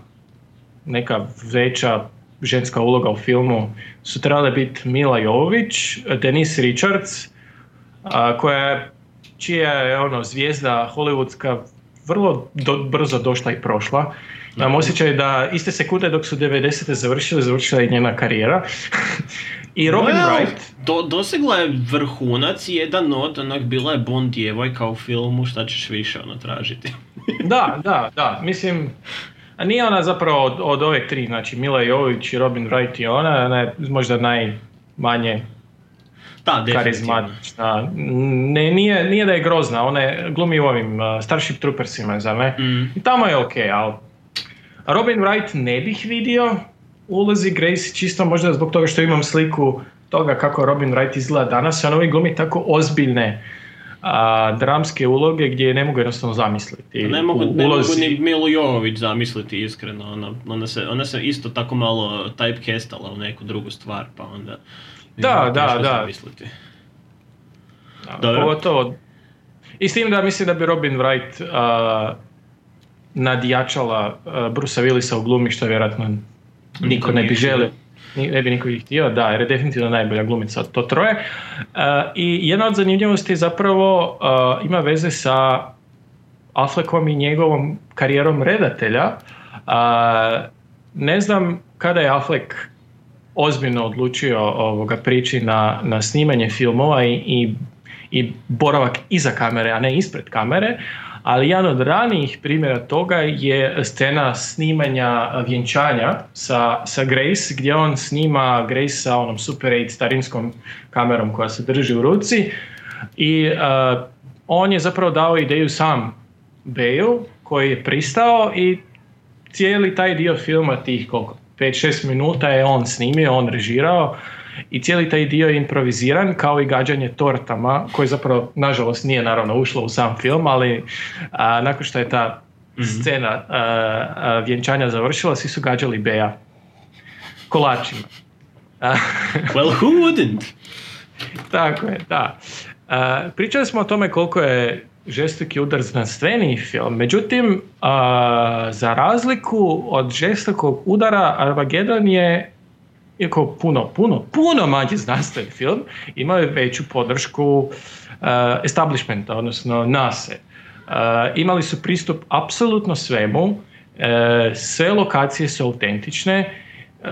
neka veća ženska uloga u filmu su trebale biti Mila Jović, Denise Richards, čija je ono, zvijezda hollywoodska vrlo brzo došla i prošla. Imam osjećaj da iste sekunde dok su 90. završila i njena karijera. I Robin Wright. Dosegla je vrhunac i jedan od, onak, bila je Bond djevojka u filmu, šta ćeš više ono tražiti. Da, mislim, a nije ona zapravo od ove tri, znači Mila Jović, Robin Wright i ona je možda najmanje karizmatična. Ne, nije da je grozna, ona je glumi u ovim Starship Troopersima, zar ne? I tamo je okej, ali Robin Wright ne bih vidio ulazi Grace čisto možda zbog toga što imam sliku toga kako Robin Wright izgleda danas. Ona uvijek glumi tako ozbiljne dramske uloge gdje ne mogu jednostavno zamisliti. Ne mogu ni Milu Jovović zamisliti iskreno. Ona se isto tako malo typecastala u neku drugu stvar pa onda ne mogu zamisliti. Dobro. I s tim da mislim da bi Robin Wright nadjačala Brucea Willisa u glumi, što vjerojatno niko ne bi želio, ne bi niko ih htio, da, jer je definitivno najbolja glumica od to troje. I jedna od zanimljivosti zapravo ima veze sa Affleckom i njegovom karijerom redatelja. Ne znam kada je Affleck ozbiljno odlučio prići na snimanje filmova i boravak iza kamere, a ne ispred kamere, ali jedan od ranijih primjera toga je scena snimanja vjenčanja sa Grace, gdje on snima Grace sa onom Super 8 starinskom kamerom koja se drži u ruci i on je zapravo dao ideju sam Bayu koji je pristao i cijeli taj dio filma, tih 5-6 minuta je on snimio, on režirao i cijeli taj dio je improviziran kao i gađanje tortama koji zapravo nažalost nije naravno ušlo u sam film, ali nakon što je ta scena vjenčanja završila, svi su gađali Beja kolačima. Well, who wouldn't? Tako je, da. Pričali smo o tome koliko je Žestoki udar znanstveniji film, međutim za razliku od Žestokog udara Armageddon je iako puno manji znanstveni film, imao je veću podršku establishmenta, odnosno NASA. Imali su pristup apsolutno svemu, sve lokacije su autentične,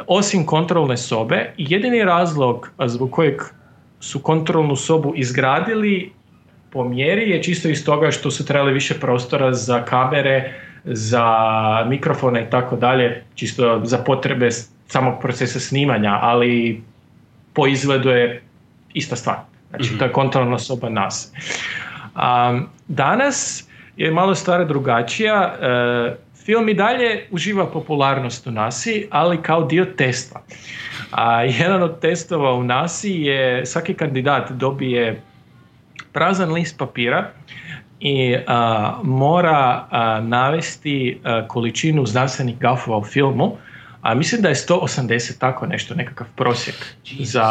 osim kontrolne sobe. Jedini razlog zbog kojeg su kontrolnu sobu izgradili po mjeri je čisto iz toga što su trebali više prostora za kamere, za mikrofone i tako dalje, čisto za potrebe samog procesa snimanja, ali po izgledu je ista stvar. Znači, to je kontrolna soba nas. Danas je malo stvar drugačija. Film i dalje uživa popularnost u NASA-i, ali kao dio testa. Jedan od testova u NASA-i je svaki kandidat dobije prazan list papira i mora navesti količinu znanstvenih gafova u filmu. A mislim da je 180 tako nešto, nekakav prosjek za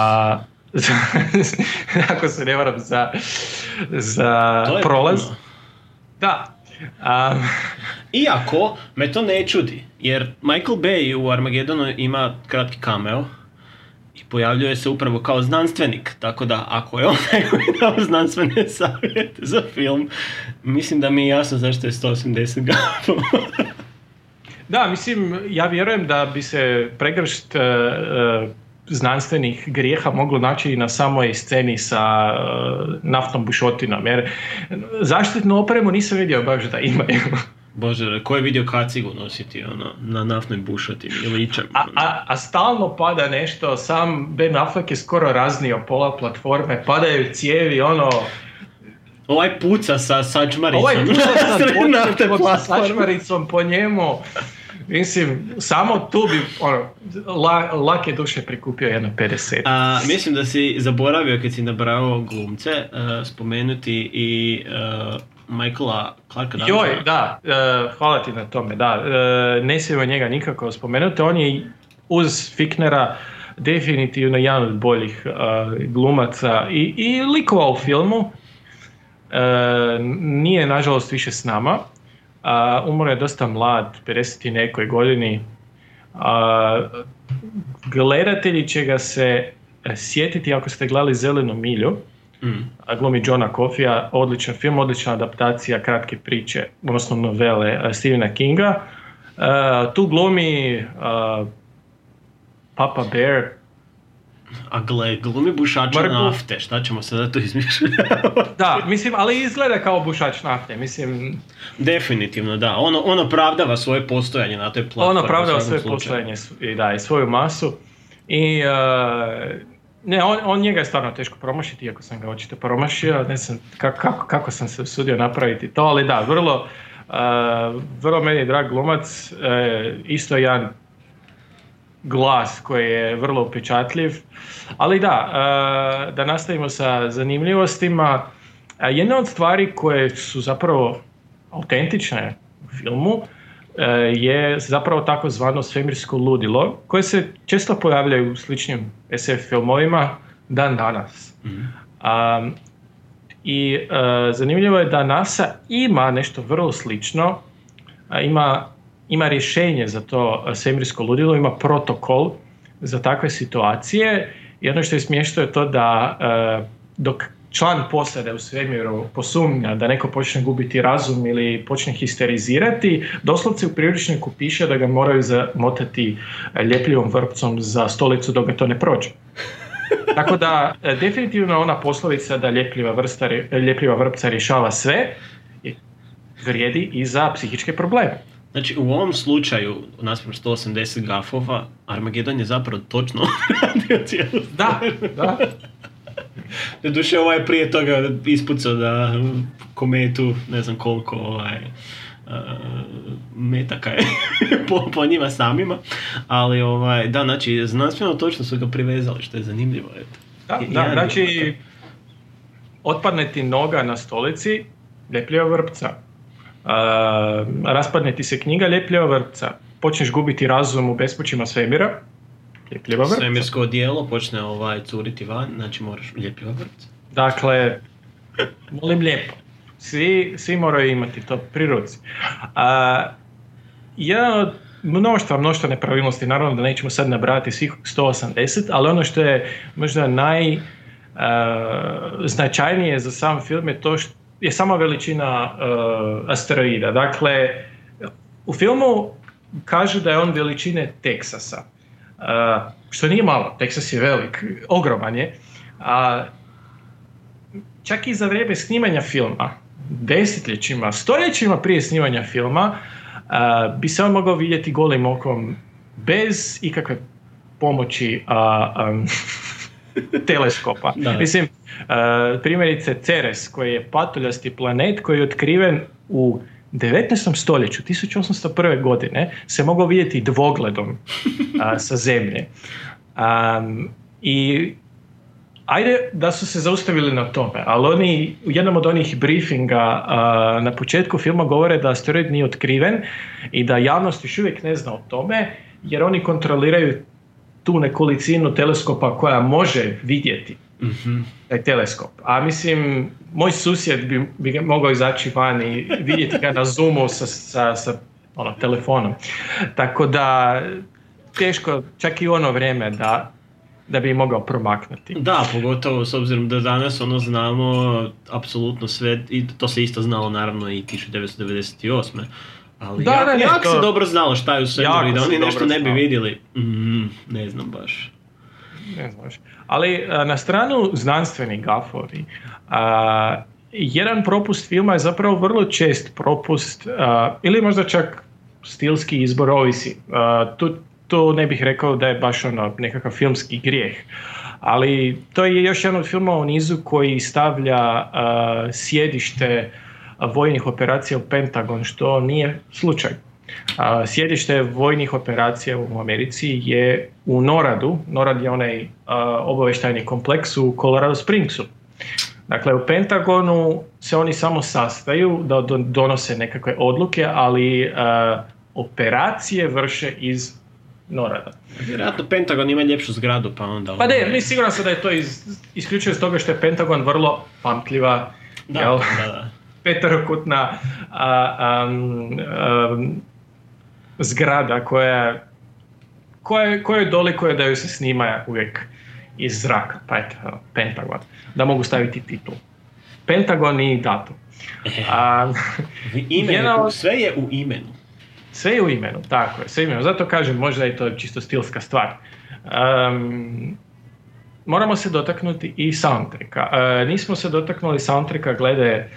ako se ne varam, za prolaz. Puno. Da. Iako me to ne čudi, jer Michael Bay u Armageddonu ima kratki cameo i pojavljuje se upravo kao znanstvenik, tako da ako je on dao znanstvene savjete za film, mislim da mi je jasno zašto je 180 gafova. Da, mislim, ja vjerujem da bi se pregršt znanstvenih grijeha moglo naći i na samoj sceni sa naftnom bušotinom, jer zaštitnu opremu nisam vidio baš da imaju. Bože, ko je vidio kacigu nositi na naftnoj bušotini ili ičem? A stalno pada nešto, sam Ben Affleck je skoro raznio pola platforme, padaju cijevi, Ovaj puca sa sačmaricom. Ovaj puca sa sačmaricom po njemu. Mislim, samo tu bi lake duše prikupio jedno 50. Mislim da si zaboravio kad si nabrao glumce spomenuti i Michaela Clarka Duncan. Joj, da, hvala ti na tome. Da, ne smijemo njega nikako spomenuti. On je uz Ficknera definitivno jedan od boljih glumaca i likova u filmu. Nije nažalost više s nama, umro je dosta mlad, 50 i nekoj godini, Gledatelji će ga se sjetiti ako ste gledali Zelenu milju, glumi Johna Coffeya, odličan film, odlična adaptacija kratke priče, odnosno novele Stephena Kinga. Tu glumi Papa Bear. A glumi bušača nafte, šta ćemo sada tu izmišljati? Da, mislim, ali izgleda kao bušač nafte, mislim... Definitivno, da. On opravdava svoje postojanje na toj platformi. On opravdava svoje postojanje i svoju masu. I... Ne, on njega je stvarno teško promašiti, iako sam ga očito promašio, ne znam kako sam se usudio napraviti to, ali da, vrlo meni drag glumac, isto jedan glas koji je vrlo upečatljiv, ali da, da nastavimo sa zanimljivostima. Jedna od stvari koje su zapravo autentične u filmu je zapravo tako zvano svemirsko ludilo, koje se često pojavljaju u sličnim SF filmovima dan danas. Zanimljivo je da NASA ima nešto vrlo slično, ima rješenje za to svemirsko ludilo, ima protokol za takve situacije, i ono što je smiješno je to da dok član posade u svemiru posumnja da neko počne gubiti razum ili počne histerizirati, doslovce u priručniku piše da ga moraju zamotati ljepljivom vrpcom za stolicu dok ga to ne prođe. Tako da, definitivno ona poslovica da ljepljiva vrpca rješava sve vrijedi i za psihičke probleme. Znači, u ovom slučaju, naspram 180 gafova, Armageddon je zapravo točno radio cijelu. Da, da. Doduše, je prije toga ispucao da kometu, ne znam koliko metaka je po njima samima, ali da, znači, znanstveno točno su ga privezali, što je zanimljivo. Da, znači, otpadne ti noga na stolici, ljepljiva vrpca. Raspadne ti se knjiga, ljepljiva vrpca. Počneš gubiti razum u bespućima svemira, ljepljiva vrpca. Svemirsko odijelo počne curiti van, znači moraš ljepljiva vrpca. Dakle, molim lijepo, svi moraju imati to pri ruci. Jedan od mnoštva nepravilnosti, naravno da nećemo sad nabrati svih 180, ali ono što je možda najznačajnije za sam film je to što je sama veličina asteroida. Dakle, u filmu kažu da je on veličine Teksasa. Što nije malo, Teksas je velik, ogroman je. Čak i za vrijeme snimanja filma, desetljećima, stoljećima prije snimanja filma, bi se on mogao vidjeti golim okom bez ikakve pomoći teleskopa. Mislim, primjerice Ceres, koji je patuljasti planet koji je otkriven u 19. stoljeću, 1801. godine, se mogao vidjeti dvogledom sa zemlje. I ajde da su se zaustavili na tome, ali oni u jednom od onih briefinga na početku filma govore da asteroid nije otkriven i da javnost još uvijek ne zna o tome, jer oni kontroliraju tu nekolicinu teleskopa koja može vidjeti taj teleskop. A mislim, moj susjed bi mogao izaći van i vidjeti ga na Zoomu sa telefonom. Tako da, teško čak i u ono vrijeme da bi mogao promaknuti. Da, pogotovo s obzirom da danas znamo apsolutno sve, i to se isto znalo naravno i 1998. Ali jako se dobro znalo šta je u svemiru i da oni nešto ne bi vidjeli. Ne znam baš. Ne znam baš. Ali na stranu znanstveni gafovi, jedan propust filma je zapravo vrlo čest propust, ili možda čak stilski izbor ovisi. To ne bih rekao da je baš nekakav filmski grijeh. Ali to je još jedan od filmova u nizu koji stavlja sjedište vojnih operacija u Pentagon, što nije slučaj. Sjedište vojnih operacija u Americi je u NORAD-u, NORAD je onaj obavještajni kompleks u Colorado Springsu. Dakle, u Pentagonu se oni samo sastaju da donose nekakve odluke, ali operacije vrše iz NORAD-a. Vjerojatno Pentagon ima ljepšu zgradu, pa onda... Pa ne, siguran sam da je to isključio iz toga što je Pentagon vrlo pamtljiva. Da. Petarokutna zgrada koja koje dolikuje da ju se snima uvijek iz zraka, taj Pentagon, da mogu staviti titul. Pentagon i datum. Sve je u imenu. Sve je u imenu, tako je, sve imenu. Zato kažem, možda je to čisto stilska stvar. Moramo se dotaknuti i soundtracka. Nismo se dotaknuli soundtracka glede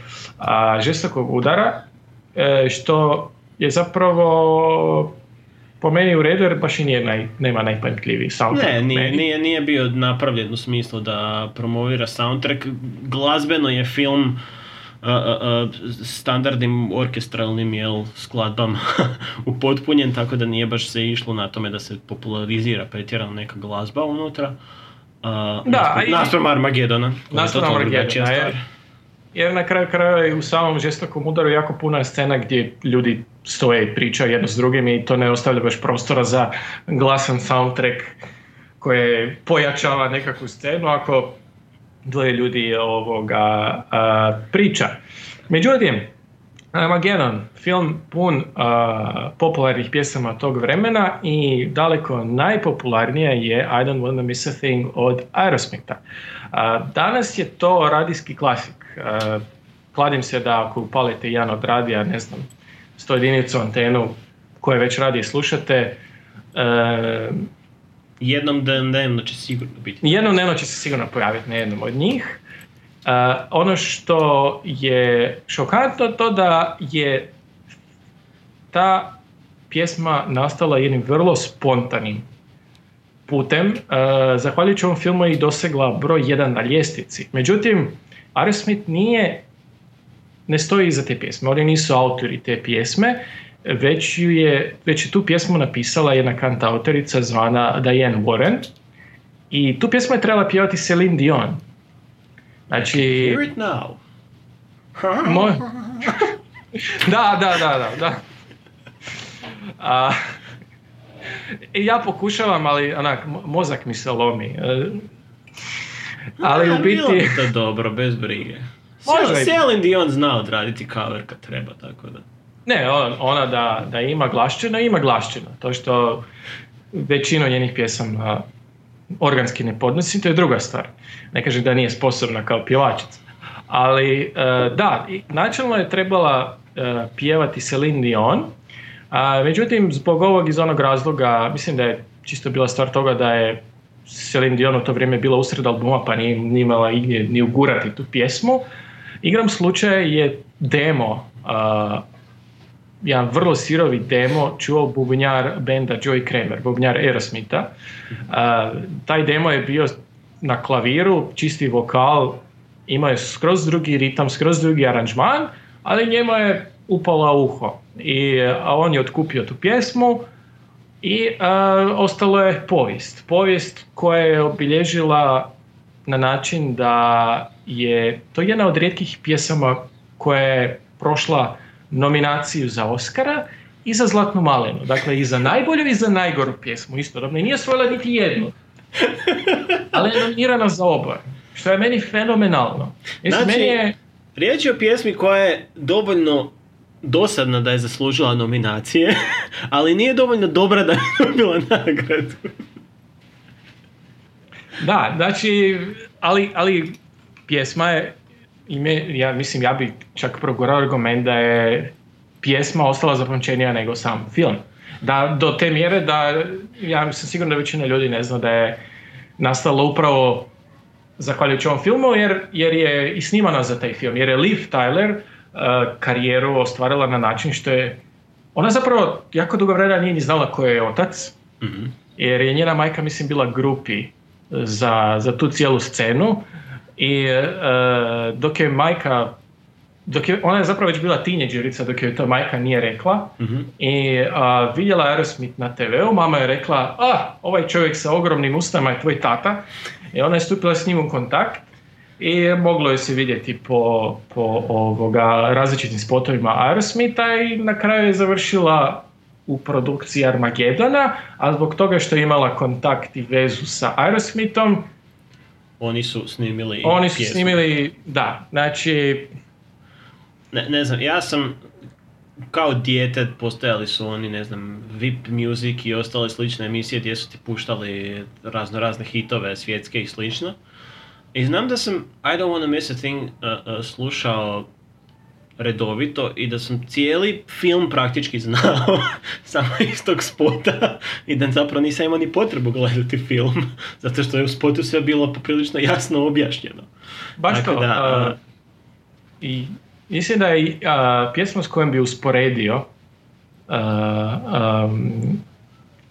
Žestokog udara, što je zapravo po meni u redu, jer baš i nema najpamtljiviji soundtrack. Nije bio napravljen u smislu da promovira soundtrack. Glazbeno je film standardnim orkestralnim skladbama upotpunjen, tako da nije baš se išlo na tome da se popularizira pretjerano neka glazba unutra. Naspram Armagedona. Naspram Armagedona, jer na kraju kraja i u samom Žestokom udaru jako puno je scena gdje ljudi stoje i pričaju jedno s drugim i to ne ostavlja baš prostora za glasan soundtrack koji pojačava nekakvu scenu ako dvoje ljudi priča. Međutim, Armageddon, film pun popularnih pjesama tog vremena i daleko najpopularnija je I Don't Wanna Miss a Thing od Aerosmitha. Danas je to radijski klasik. Kladim se da ako upalite jedan od radija, ne znam, 100-jedinicu antenu koje već radije slušate, jednom dnevno će sigurno biti. Jednom dnevno će se sigurno pojaviti na jednom od njih. Ono što je šokantno to da je ta pjesma nastala jednim vrlo spontanim putem. Zahvaljujući ovom filmu je i dosegla broj 1 na ljestvici. Međutim, Aerosmith ne stoji iza te pjesme, oni nisu autori te pjesme, već je tu pjesmu napisala jedna kantautorica zvana Diane Warren i tu pjesmu je trebala pjevati Celine Dion. Znači, hear it now. Da. Ja pokušavam, ali onak, mozak mi se lomi. Ali u biti... Bilo bi to dobro, bez brige. Celine Dion zna odraditi cover kad treba, tako da... Ne, ona da ima glašćina, ima glašćina. To što većinu njenih pjesama organski ne podnosi, to je druga stvar. Ne kažem da nije sposobna kao pjevačica. Ali da, načelno je trebala pjevati Celine Dion. Međutim, zbog ovog iz onog razloga, mislim da je čisto bila stvar toga da je Celine Dion u to vrijeme bila usred albuma, pa nije imala ni ugurati tu pjesmu. Igram slučaj je demo, jedan vrlo sirovi demo, čuo bubnjar benda Joey Kramer, bubnjar Aerosmitha. Taj demo je bio na klaviru, čisti vokal, imao je skroz drugi ritam, skroz drugi aranžman, ali njemu je upala uho. A on je otkupio tu pjesmu i ostalo je povijest. Povijest koja je obilježila na način da je to jedna od rijetkih pjesama koja je prošla nominaciju za Oscara i za Zlatnu malenu. Dakle, i za najbolju i za najgoru pjesmu istodobno. I nije osvojila niti jednu. Ali je nominirana za oboje. Što je meni fenomenalno. Riječ je o pjesmi koja je dovoljno dosadna da je zaslužila nominacije, ali nije dovoljno dobra da je dobila nagradu. Da, znači, ali pjesma je, ja bi čak progurao argument da je pjesma ostala zapamćenija nego sam film. Do te mjere da, ja sam siguran da većina ljudi ne zna da je nastala upravo zahvaljujući ovom filmu, jer je i snimana za taj film, jer je Liv Tyler karijeru ostvarila na način što je... Ona zapravo jako dugo vremena nije ni znala ko je otac, jer je njena majka, mislim, bila grupi za tu cijelu scenu i ona je zapravo već bila tineđerica dok joj to majka nije rekla i vidjela Aerosmith na TV-u, mama je rekla, ovaj čovjek sa ogromnim ustima je tvoj tata, i ona je stupila s njim u kontakt. I moglo je se vidjeti po različitim spotovima Aerosmitha i na kraju je završila u produkciji Armagedona, a zbog toga što je imala kontakt i vezu sa Aerosmithom, oni su snimili pjesmu. Da, znači... Ne znam, ja sam kao dijete postojali su oni, ne znam, VIP Music i ostale slične emisije gdje su ti puštali razno razne hitove svjetske i slično. I znam da sam I Don't Wanna Miss a Thing slušao redovito i da sam cijeli film praktički znao samo iz tog spota i da zapravo nisam imao ni potrebu gledati film, zato što je u spotu sve bilo poprilično jasno objašnjeno. Baš dakle, to. Da, i mislim da je pjesma s kojom bi usporedio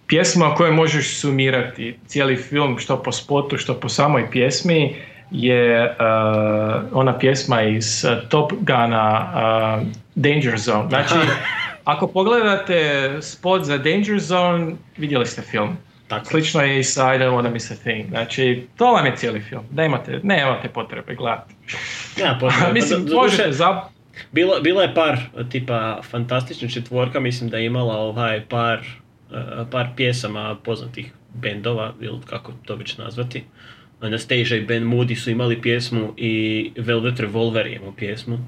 pjesma koju možeš sumirati cijeli film, što po spotu, što po samoj pjesmi, je ona pjesma iz Top Guna Danger Zone. Znači, ako pogledate spot za Danger Zone, vidjeli ste film. Tako. Slično je i sa I Don't Wanna Miss a Thing. Znači, to vam je cijeli film. Nemate potrebe gledati. Ja, potrebe. Mislim, možete Bilo je par tipa fantastična četvorka, mislim da je imala par pjesama poznatih bendova, ili kako to biće nazvati. Anastasia i Ben Moody su imali pjesmu i Velvet Revolver je imao pjesmu.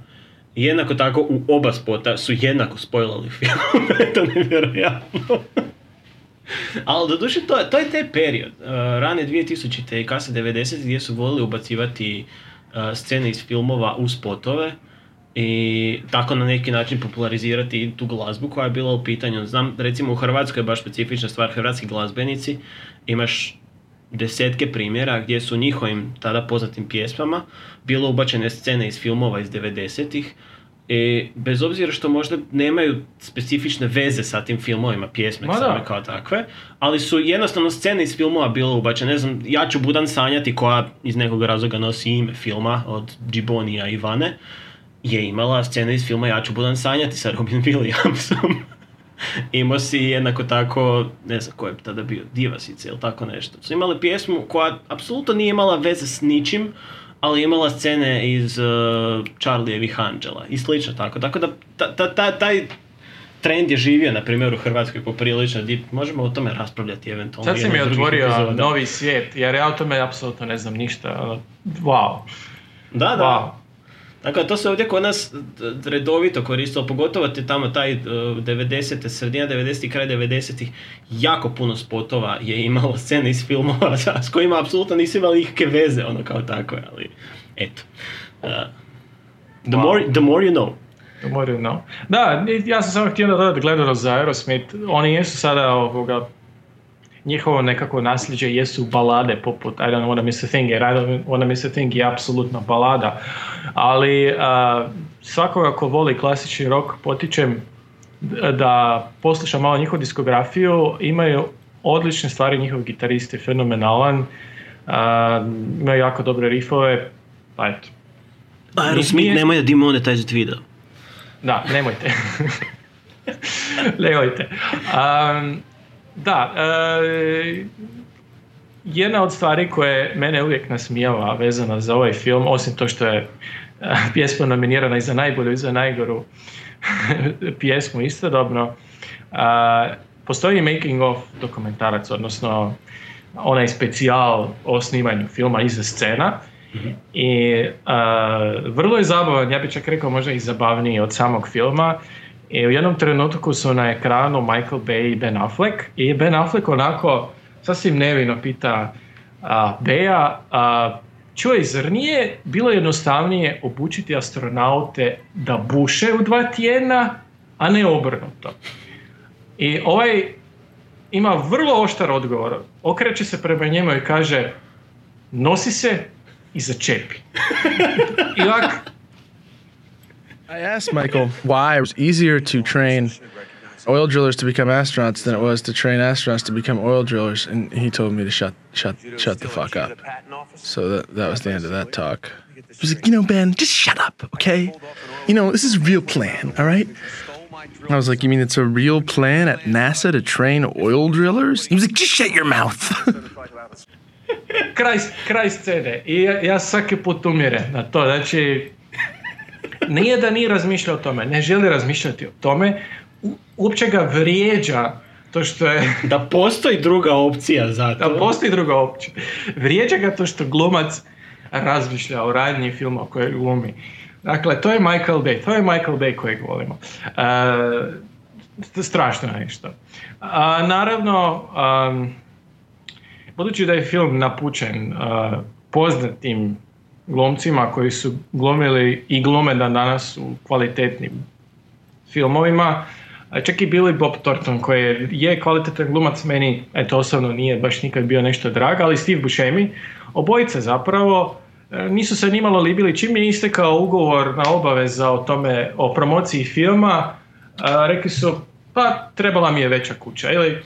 Jednako tako u oba spota su jednako spojlali film. To je nevjerojatno. Ali doduše, to je taj period. Rane 2000-te i kasne 90-te gdje su volili ubacivati scene iz filmova u spotove i tako na neki način popularizirati tu glazbu koja je bila u pitanju. Znam, recimo u Hrvatskoj je baš specifična stvar, hrvatski glazbenici, imaš desetke primjera gdje su njihovim tada poznatim pjesmama bilo ubačene scene iz filmova iz 90-ih, bez obzira što možda nemaju specifične veze sa tim filmovima, pjesme same kao takve, ali su jednostavno scene iz filmova bilo ubačene. Ne znam, Ja ću budan sanjati, koja iz nekog razloga nosi ime filma od Gibonija i Vane, je imala scene iz filma Ja ću budan sanjati sa Robin Williamsom. Imao si jednako tako, ne znam ko je tada bio, Divasice ili tako nešto. Su imali pjesmu koja apsolutno nije imala veze s ničim, ali imala scene iz Charlievih Anđela i slično tako. Tako da taj trend je živio, na primjer, u Hrvatskoj poprilično. Možemo o tome raspravljati eventualno. Sad si mi otvorio novi svijet, jer ja o tome apsolutno ne znam ništa. Wow. Da. Wow. Dakle, to se ovdje kod nas redovito koristilo, pogotovo te tamo taj 90-te, sredina 90-ih, kraj 90-ih, jako puno spotova je imalo scene iz filmova s kojima apsolutno nisi imali ikakve veze, ono kao tako, ali eto. The more you know. The more you know. Da, ja sam samo htio da gledao za Aerosmith, oni jesu sada njihovo nekako nasljeđe jesu balade poput I Don't Wanna Miss a Thing, jer I Don't Wanna Miss a Thing je apsolutno balada, ali svakoga ko voli klasični rock potičem da posluša malo njihovu diskografiju. Imaju odlične stvari, njihov gitarist je fenomenalan, imaju jako dobre riffove, pa eto. Aerosmith, nemoj da demonetizirati video. Da, nemojte. Nemojte. Da, jedna od stvari koje mene uvijek nasmijava vezana za ovaj film, osim to što je pjesma nominirana i za najbolju i za najgoru pjesmu istodobno, postoji making of dokumentarac, odnosno onaj specijal o snimanju filma iza scena. I vrlo je zabavan, ja bih čak rekao možda i zabavniji od samog filma. I u jednom trenutku su na ekranu Michael Bay i Ben Affleck. I Ben Affleck onako sasvim nevino pita Baya, čuj, zar nije bilo jednostavnije obučiti astronaute da buše u 2 tjedna, a ne obrnuto? I ovaj ima vrlo oštar odgovor. Okreće se prema njemu i kaže, nosi se i začepi. I ovak... I asked Michael why it was easier to train oil drillers to become astronauts than it was to train astronauts to become oil drillers, and he told me to shut the fuck up. So that was the end of that talk. He was like, Ben, just shut up, okay? This is real plan, all right? I was like, you mean it's a real plan at NASA to train oil drillers? He was like, just shut your mouth. Kraj scene. I ja svaki put umire na to, znači... Nije da nije razmišljao o tome, ne želi razmišljati o tome, uopće ga vrijeđa to što je... Da postoji druga opcija za to. Da postoji druga opcija. Vrijeđa ga to što glumac razmišlja o radnji filma o kojoj glumi. Dakle, to je Michael Bay. To je Michael Bay kojeg volimo. Strašno nešto. Naravno, budući da je film napućen poznatim glomcima koji su glomili i glome da danas u kvalitetnim filmovima, čak i Billy Bob Thornton koji je kvalitetan glumac, meni eto osobno nije baš nikad bio nešto drag, ali Steve Buscemi, obojica zapravo nisu se nimalo libili. Čim je istekao ugovor na obaveza o tome, o promociji filma, rekli su pa trebala mi je veća kuća ili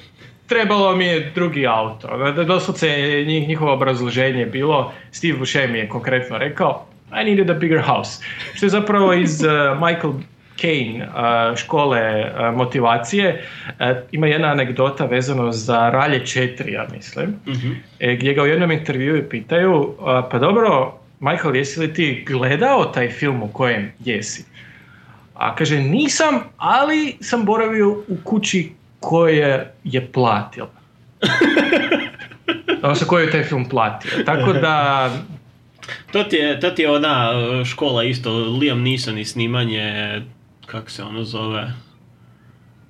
trebalo mi je drugi auto. Doslovce je njihovo obrazloženje bilo, Steve Buscemi je konkretno rekao, I needed a bigger house. Što je zapravo iz Michael Caine škole motivacije. Ima jedna anegdota vezano za Ralje 4, ja mislim, gdje ga u jednom intervjuu pitaju, pa dobro, Michael, jesi li ti gledao taj film u kojem jesi? A kaže, nisam, ali sam boravio u kući koje je platila. Odnosno, koju je taj film platio. Tako da... To ti je ona škola isto, Liam Neeson i snimanje, kako se ono zove,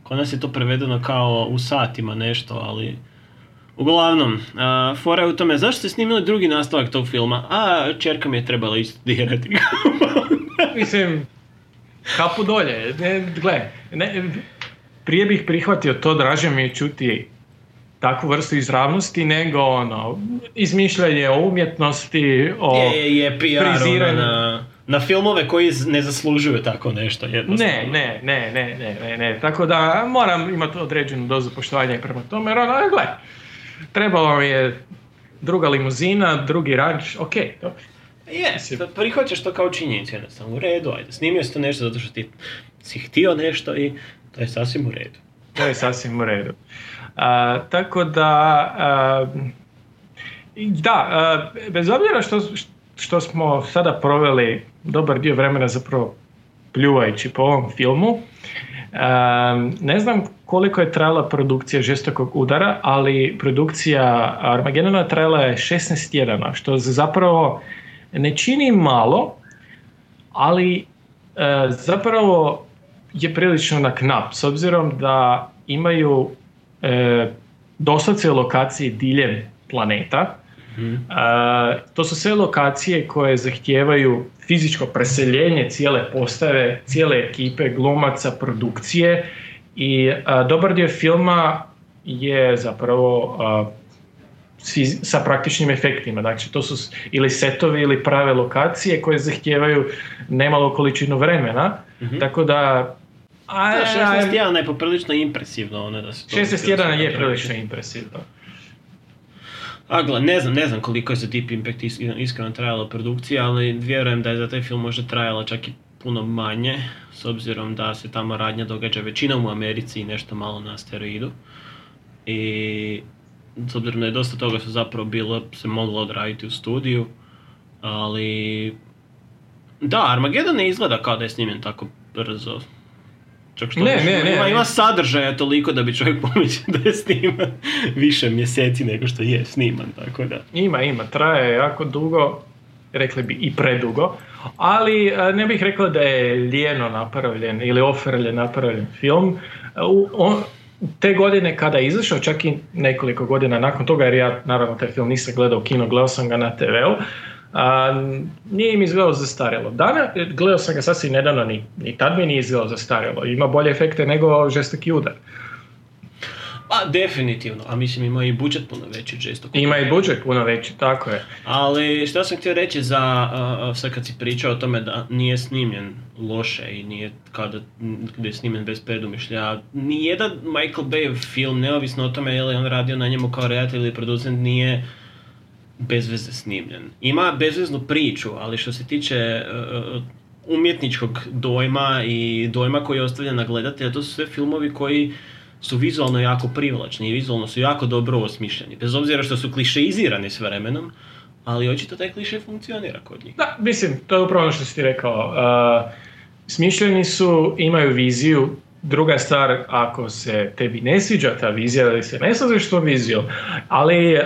kod nas je to prevedeno kao u satima nešto, ali... Uglavnom, fora je u tome, zašto ste snimili drugi nastavak tog filma? A, čerka mi je trebala isto dirati. Mislim, kapu dolje, gle... Prije bih prihvatio to, draže mi je čuti takvu vrstu izravnosti nego ono, izmišljanje o umjetnosti, o friziranju. Na filmove koji ne zaslužuju tako nešto jednostavno. Ne. Tako da moram imati određenu dozu poštovanja i prema tome, jer ono, gle, trebalo mi je druga limuzina, drugi ranč, okej, dobro. Jes, prihvaćaš to kao činjenicu jednostavno, u redu, ajde, snimio si to nešto zato što ti si htio nešto i... To je sasvim u redu. To je sasvim u redu. Tako da, bez obzira što smo sada proveli dobar dio vremena zapravo pljuvajući po ovom filmu, ne znam koliko je trajala produkcija Žestokog udara, ali produkcija Armageddona trajala je 16 tjedana, što zapravo ne čini malo, ali zapravo je prilično na knap, s obzirom da imaju doslovce lokacije diljem planeta. To su sve lokacije koje zahtijevaju fizičko preseljenje cijele postave, cijele ekipe, glumaca, produkcije i dobar dio filma je zapravo sa praktičnim efektima. Dakle, to su ili setovi ili prave lokacije koje zahtijevaju nemalo količinu vremena, tako da... 61 je poprilično impresivno. 61 je prilično impresivno. Ne znam koliko je za Deep Impact iskreno trajala produkcija, ali vjerujem da je za taj film možda trajala čak i puno manje, s obzirom da se tamo radnja događa većinom u Americi i nešto malo na asteroidu. I s obzirom da je dosta toga se zapravo bilo, se moglo odraditi u studiju, ali... Da, Armageddon ne izgleda kao da je snimljen tako brzo. Čak što ima sadržaja toliko da bi čovjek pomislio da je sniman više mjeseci nego što je sniman, tako da... Ima, traje jako dugo, rekli bi i predugo, ali ne bih rekao da je lijeno napravljen ili ofrlje napravljen film. Te godine kada je izašao, čak i nekoliko godina nakon toga, jer ja naravno taj film nisam gledao u kino, gledao sam ga na TV-u, nije mi izgledao zastarjelo. Gledao sam ga sasvim nedavno, ni tad mi nije izgledao zastarjelo. Ima bolje efekte nego Žestoki udar. Pa, definitivno. A mislim, ima i budžet puno veći Žestoki udar. Ima i budžet puno veći, tako je. Ali što sam htio reći sad kad si pričao o tome da nije snimljen loše i nije kada je snimljen bez predumišlja, nijedan Michael Bay film, neovisno o tome je li on radio na njemu kao redatelj ili producent, nije bezvezno snimljen. Ima bezveznu priču, ali što se tiče umjetničkog dojma i dojma koji je ostavljen na gledatelja, to su sve filmovi koji su vizualno jako privlačni i vizualno su jako dobro osmišljeni. Bez obzira što su klišeizirani s vremenom, ali očito taj kliše funkcionira kod njih. Da, mislim, to je upravo ono što si ti rekao. Smišljeni su, imaju viziju. Druga stvar, ako se tebi ne sviđa ta vizija, ali se ne slažeš s tom vizijom, ali...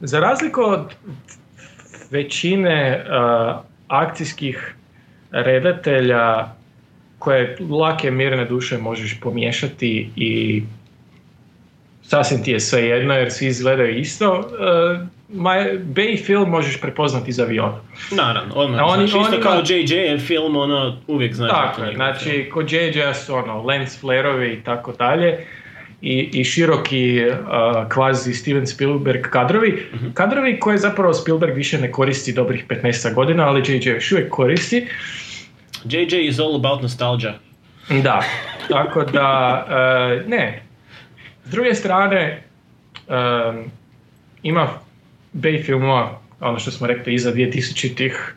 Za razliku od većine akcijskih redatelja koje lake mirne duše možeš pomiješati i sasvim ti je sve jedno jer svi izgledaju isto. Bay film možeš prepoznati iz aviona. Naravno, odmah. Isto kao J.J. film, ono uvijek znaš. Tako je, znači kod J.J. su ono lens flare-ovi i tako dalje i široki kvazi Steven Spielberg kadrovi. Kadrovi koje zapravo Spielberg više ne koristi dobrih 15 godina, ali J.J. još uvijek koristi. J.J. is all about nostalgia. Da, tako da, ne. S druge strane, ima Bay filmova, ono što smo rekli, iza 2000-ih.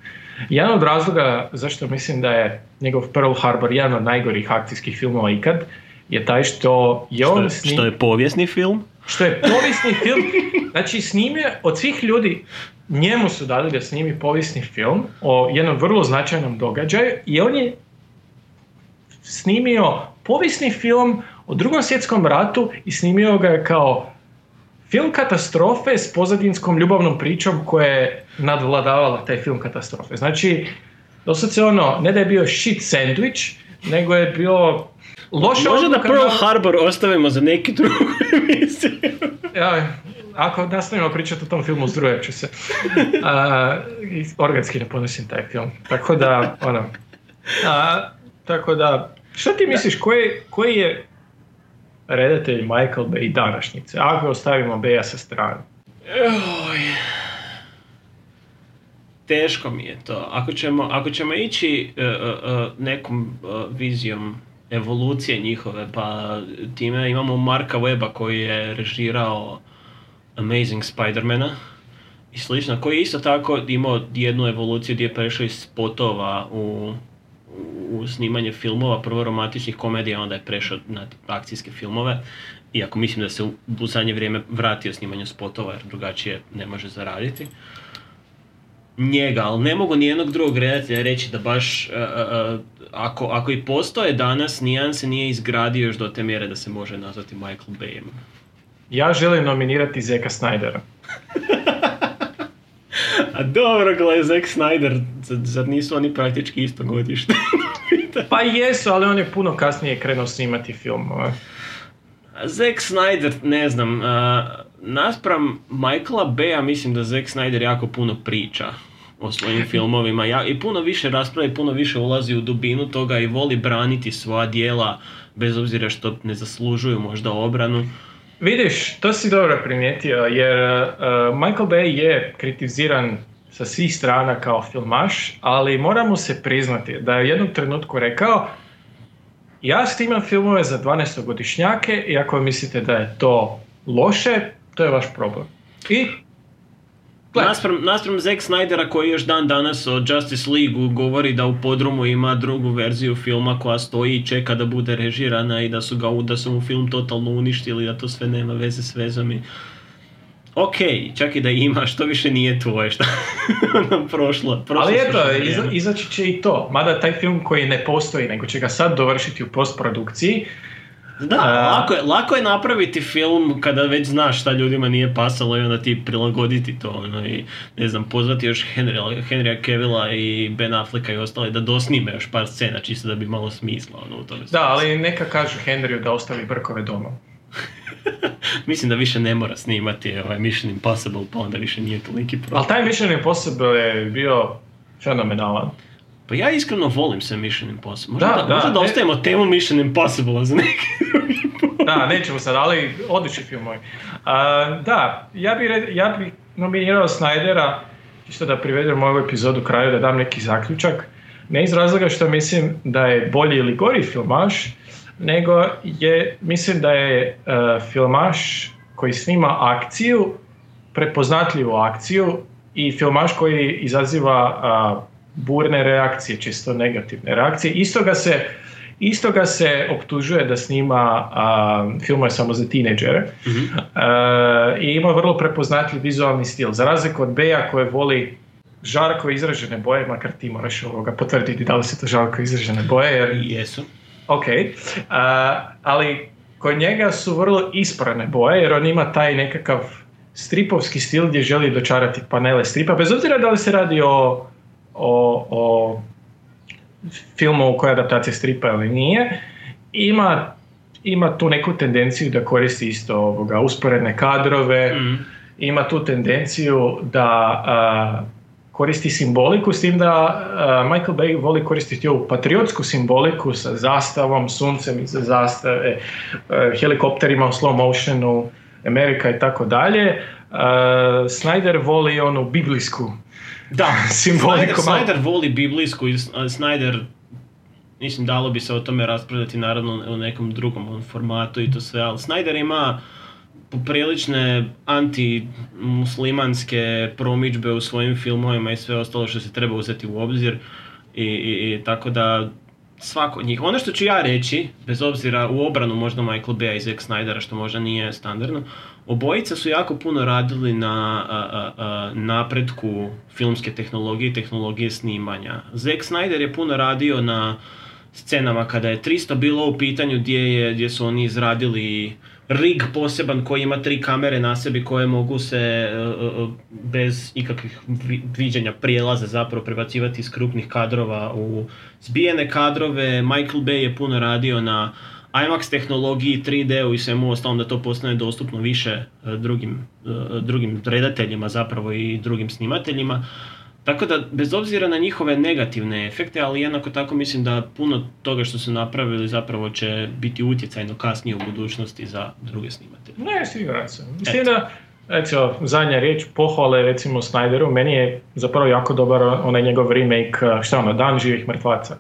Jedan od razloga zašto mislim da je njegov Pearl Harbor jedan od najgorih akcijskih filmova ikad, je taj što je on... Što je povijesni film? Što je povijesni film. Znači, snimio od svih ljudi, njemu su dali da snimi povijesni film o jednom vrlo značajnom događaju i on je snimio povijesni film o Drugom svjetskom ratu i snimio ga kao film katastrofe s pozadinskom ljubavnom pričom koja je nadvladavala taj film katastrofe. Znači, doslovce ono, ne da je bio shit sandwich, nego je bio... Može da Pearl Harbor ostavimo za neki drugu emisiju. Ako nastavimo pričati o tom filmu, zdrujat ću se. Organski ne podnosim taj film. Tako da, ono... Šta ti misliš, koji je redatelj Michael Bay današnjice, ako ostavimo Baya sa strane? Teško mi je to. Ako ćemo ići nekom vizijom evolucije njihove, pa time imamo Marka Webba koji je režirao Amazing Spider-mana i slično, koji je isto tako imao jednu evoluciju gdje je prešao iz spotova u snimanje filmova, prvo romantičnih komedija, onda je prešao na akcijske filmove, iako mislim da se u zadnje vrijeme vratio snimanju spotova jer drugačije ne može zaraditi. Njega, ali ne mogu nijednog drugog redatelja reći da baš, ako i postoje danas, nijedan se nije izgradio još do te mjere da se može nazvati Michael Bayem. Ja želim nominirati Zeka Snydera. A dobro, gledaj, Zack Snyder, zar nisu oni praktički istogodišnji? Pa jesu, ali on je puno kasnije krenuo snimati filmove. Zack Snyder, ne znam, naspram Michaela Baya mislim da Zack Snyder jako puno priča o svojim filmovima i puno više raspravi, puno više ulazi u dubinu toga i voli braniti svoja djela, bez obzira što ne zaslužuju možda obranu. Vidiš, to si dobro primijetio, jer Michael Bay je kritiziran sa svih strana kao filmaš, ali moramo se priznati da je u jednom trenutku rekao ja snimam filmove za 12-godišnjake i ako mislite da je to loše, to je vaš problem. I... Naspram Zack Snydera koji još dan danas o Justice League-u govori da u podrumu ima drugu verziju filma koja stoji i čeka da bude režirana i da su mu film totalno uništili, da to sve nema veze s vezom i... Okej, čak i da ima, što više nije tvoje, šta nam prošlo. Ali eto, izaći će i to, mada taj film koji ne postoji, nego će ga sad dovršiti u postprodukciji. Da, lako je napraviti film kada već znaš šta ljudima nije pasalo i onda ti prilagoditi to, ono, i ne znam, pozvati još Henrya Cavilla i Ben Afflecka i ostale da dosnime još par scena, čisto da bi malo smisla, ono, u tome. Da, ali neka kažu Henryu da ostavi brkove doma. Mislim da više ne mora snimati Mission Impossible, pa onda više nije toliki problem. Ali taj Mission Impossible je bio fenomenalan. Pa ja iskreno volim sve Mission Impossible. Možda da ostavimo temu Mission Impossible za neki drugi put. Da, nećemo sad, ali odlični film moj. Da, ja bih nominirao Snydera, čisto da privedem ovu epizodu kraju, da dam neki zaključak. Ne iz razloga što mislim da je bolji ili gori filmaš, nego mislim da je filmaš koji snima akciju, prepoznatljivu akciju, i filmaš koji izaziva... burne reakcije, čisto negativne reakcije. Istoga se optužuje da snima filmove samo za tinejdžere i ima vrlo prepoznatljiv vizualni stil. Za razliku od Baya koje voli žarko izražene boje, makar ti moraš ovoga potvrditi da li se to žarko izražene boje. Jer... Jesu. Ok, ali kod njega su vrlo isprane boje jer on ima taj nekakav stripovski stil gdje želi dočarati panele stripa, bez obzira da li se radi o filmu koja je adaptacija stripa ili nije, ima tu neku tendenciju da koristi isto usporedne kadrove, ima tu tendenciju da koristi simboliku, s tim da Michael Bay voli koristiti ovu patriotsku simboliku sa zastavom, suncem iza zastave, helikopterima u slow motionu, Amerika i tako dalje. Snyder voli onu biblijsku simboliku. Snyder voli biblijsku i Snyder, mislim, dalo bi se o tome raspravljati naravno u nekom drugom formatu i to sve, ali Snyder ima poprilične antimuslimanske promidžbe u svojim filmovima i sve ostalo što se treba uzeti u obzir i tako da svako od njih. Ono što ću ja reći, bez obzira u obranu možda Michael Bay i Zack Snydera, što možda nije standardno, obojica su jako puno radili na napretku filmske tehnologije i tehnologije snimanja. Zack Snyder je puno radio na scenama kada je 300 bilo u pitanju, gdje su oni izradili rig poseban koji ima 3 kamere na sebi koje mogu se bez ikakvih viđenja prijelaza zapravo prebacivati iz krupnih kadrova u zbijene kadrove. Michael Bay je puno radio na IMAX tehnologiji, 3D-u i svemu ostalom da to postane dostupno više drugim redateljima zapravo i drugim snimateljima. Tako da, bez obzira na njihove negativne efekte, ali jednako tako mislim da puno toga što su napravili zapravo će biti utjecajno kasnije u budućnosti za druge snimatelje. Ne, siguran sam. Mislim da, recimo, zadnja riječ, pohvale recimo Snyderu, meni je zapravo jako dobar onaj njegov remake, šta ono, Dan živih mrtvaca.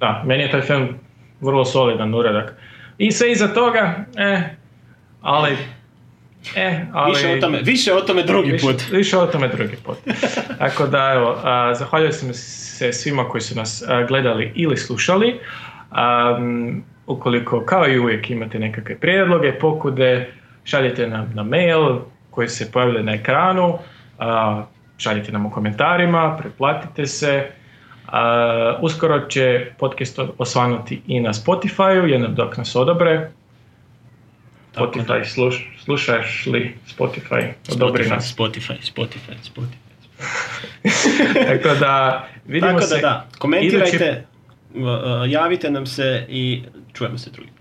Da, meni je taj film vrlo solidan uradak. I sve iza toga, ali... Više o tome drugi put. Tako da, evo, zahvaljujem se svima koji su nas gledali ili slušali. Ukoliko, kao i uvijek, imate nekakve prijedloge, pokude, šaljite nam na mail koji se pojavljuje na ekranu, šaljite nam u komentarima, pretplatite se. Uskoro će podcast osvanuti i na Spotify-u, jednom dok nas odobre. Spotify, slušaš li Spotify? Odobri nas. Spotify. Tako da, vidimo se. Tako da, komentirajte, javite nam se i čujemo se drugi.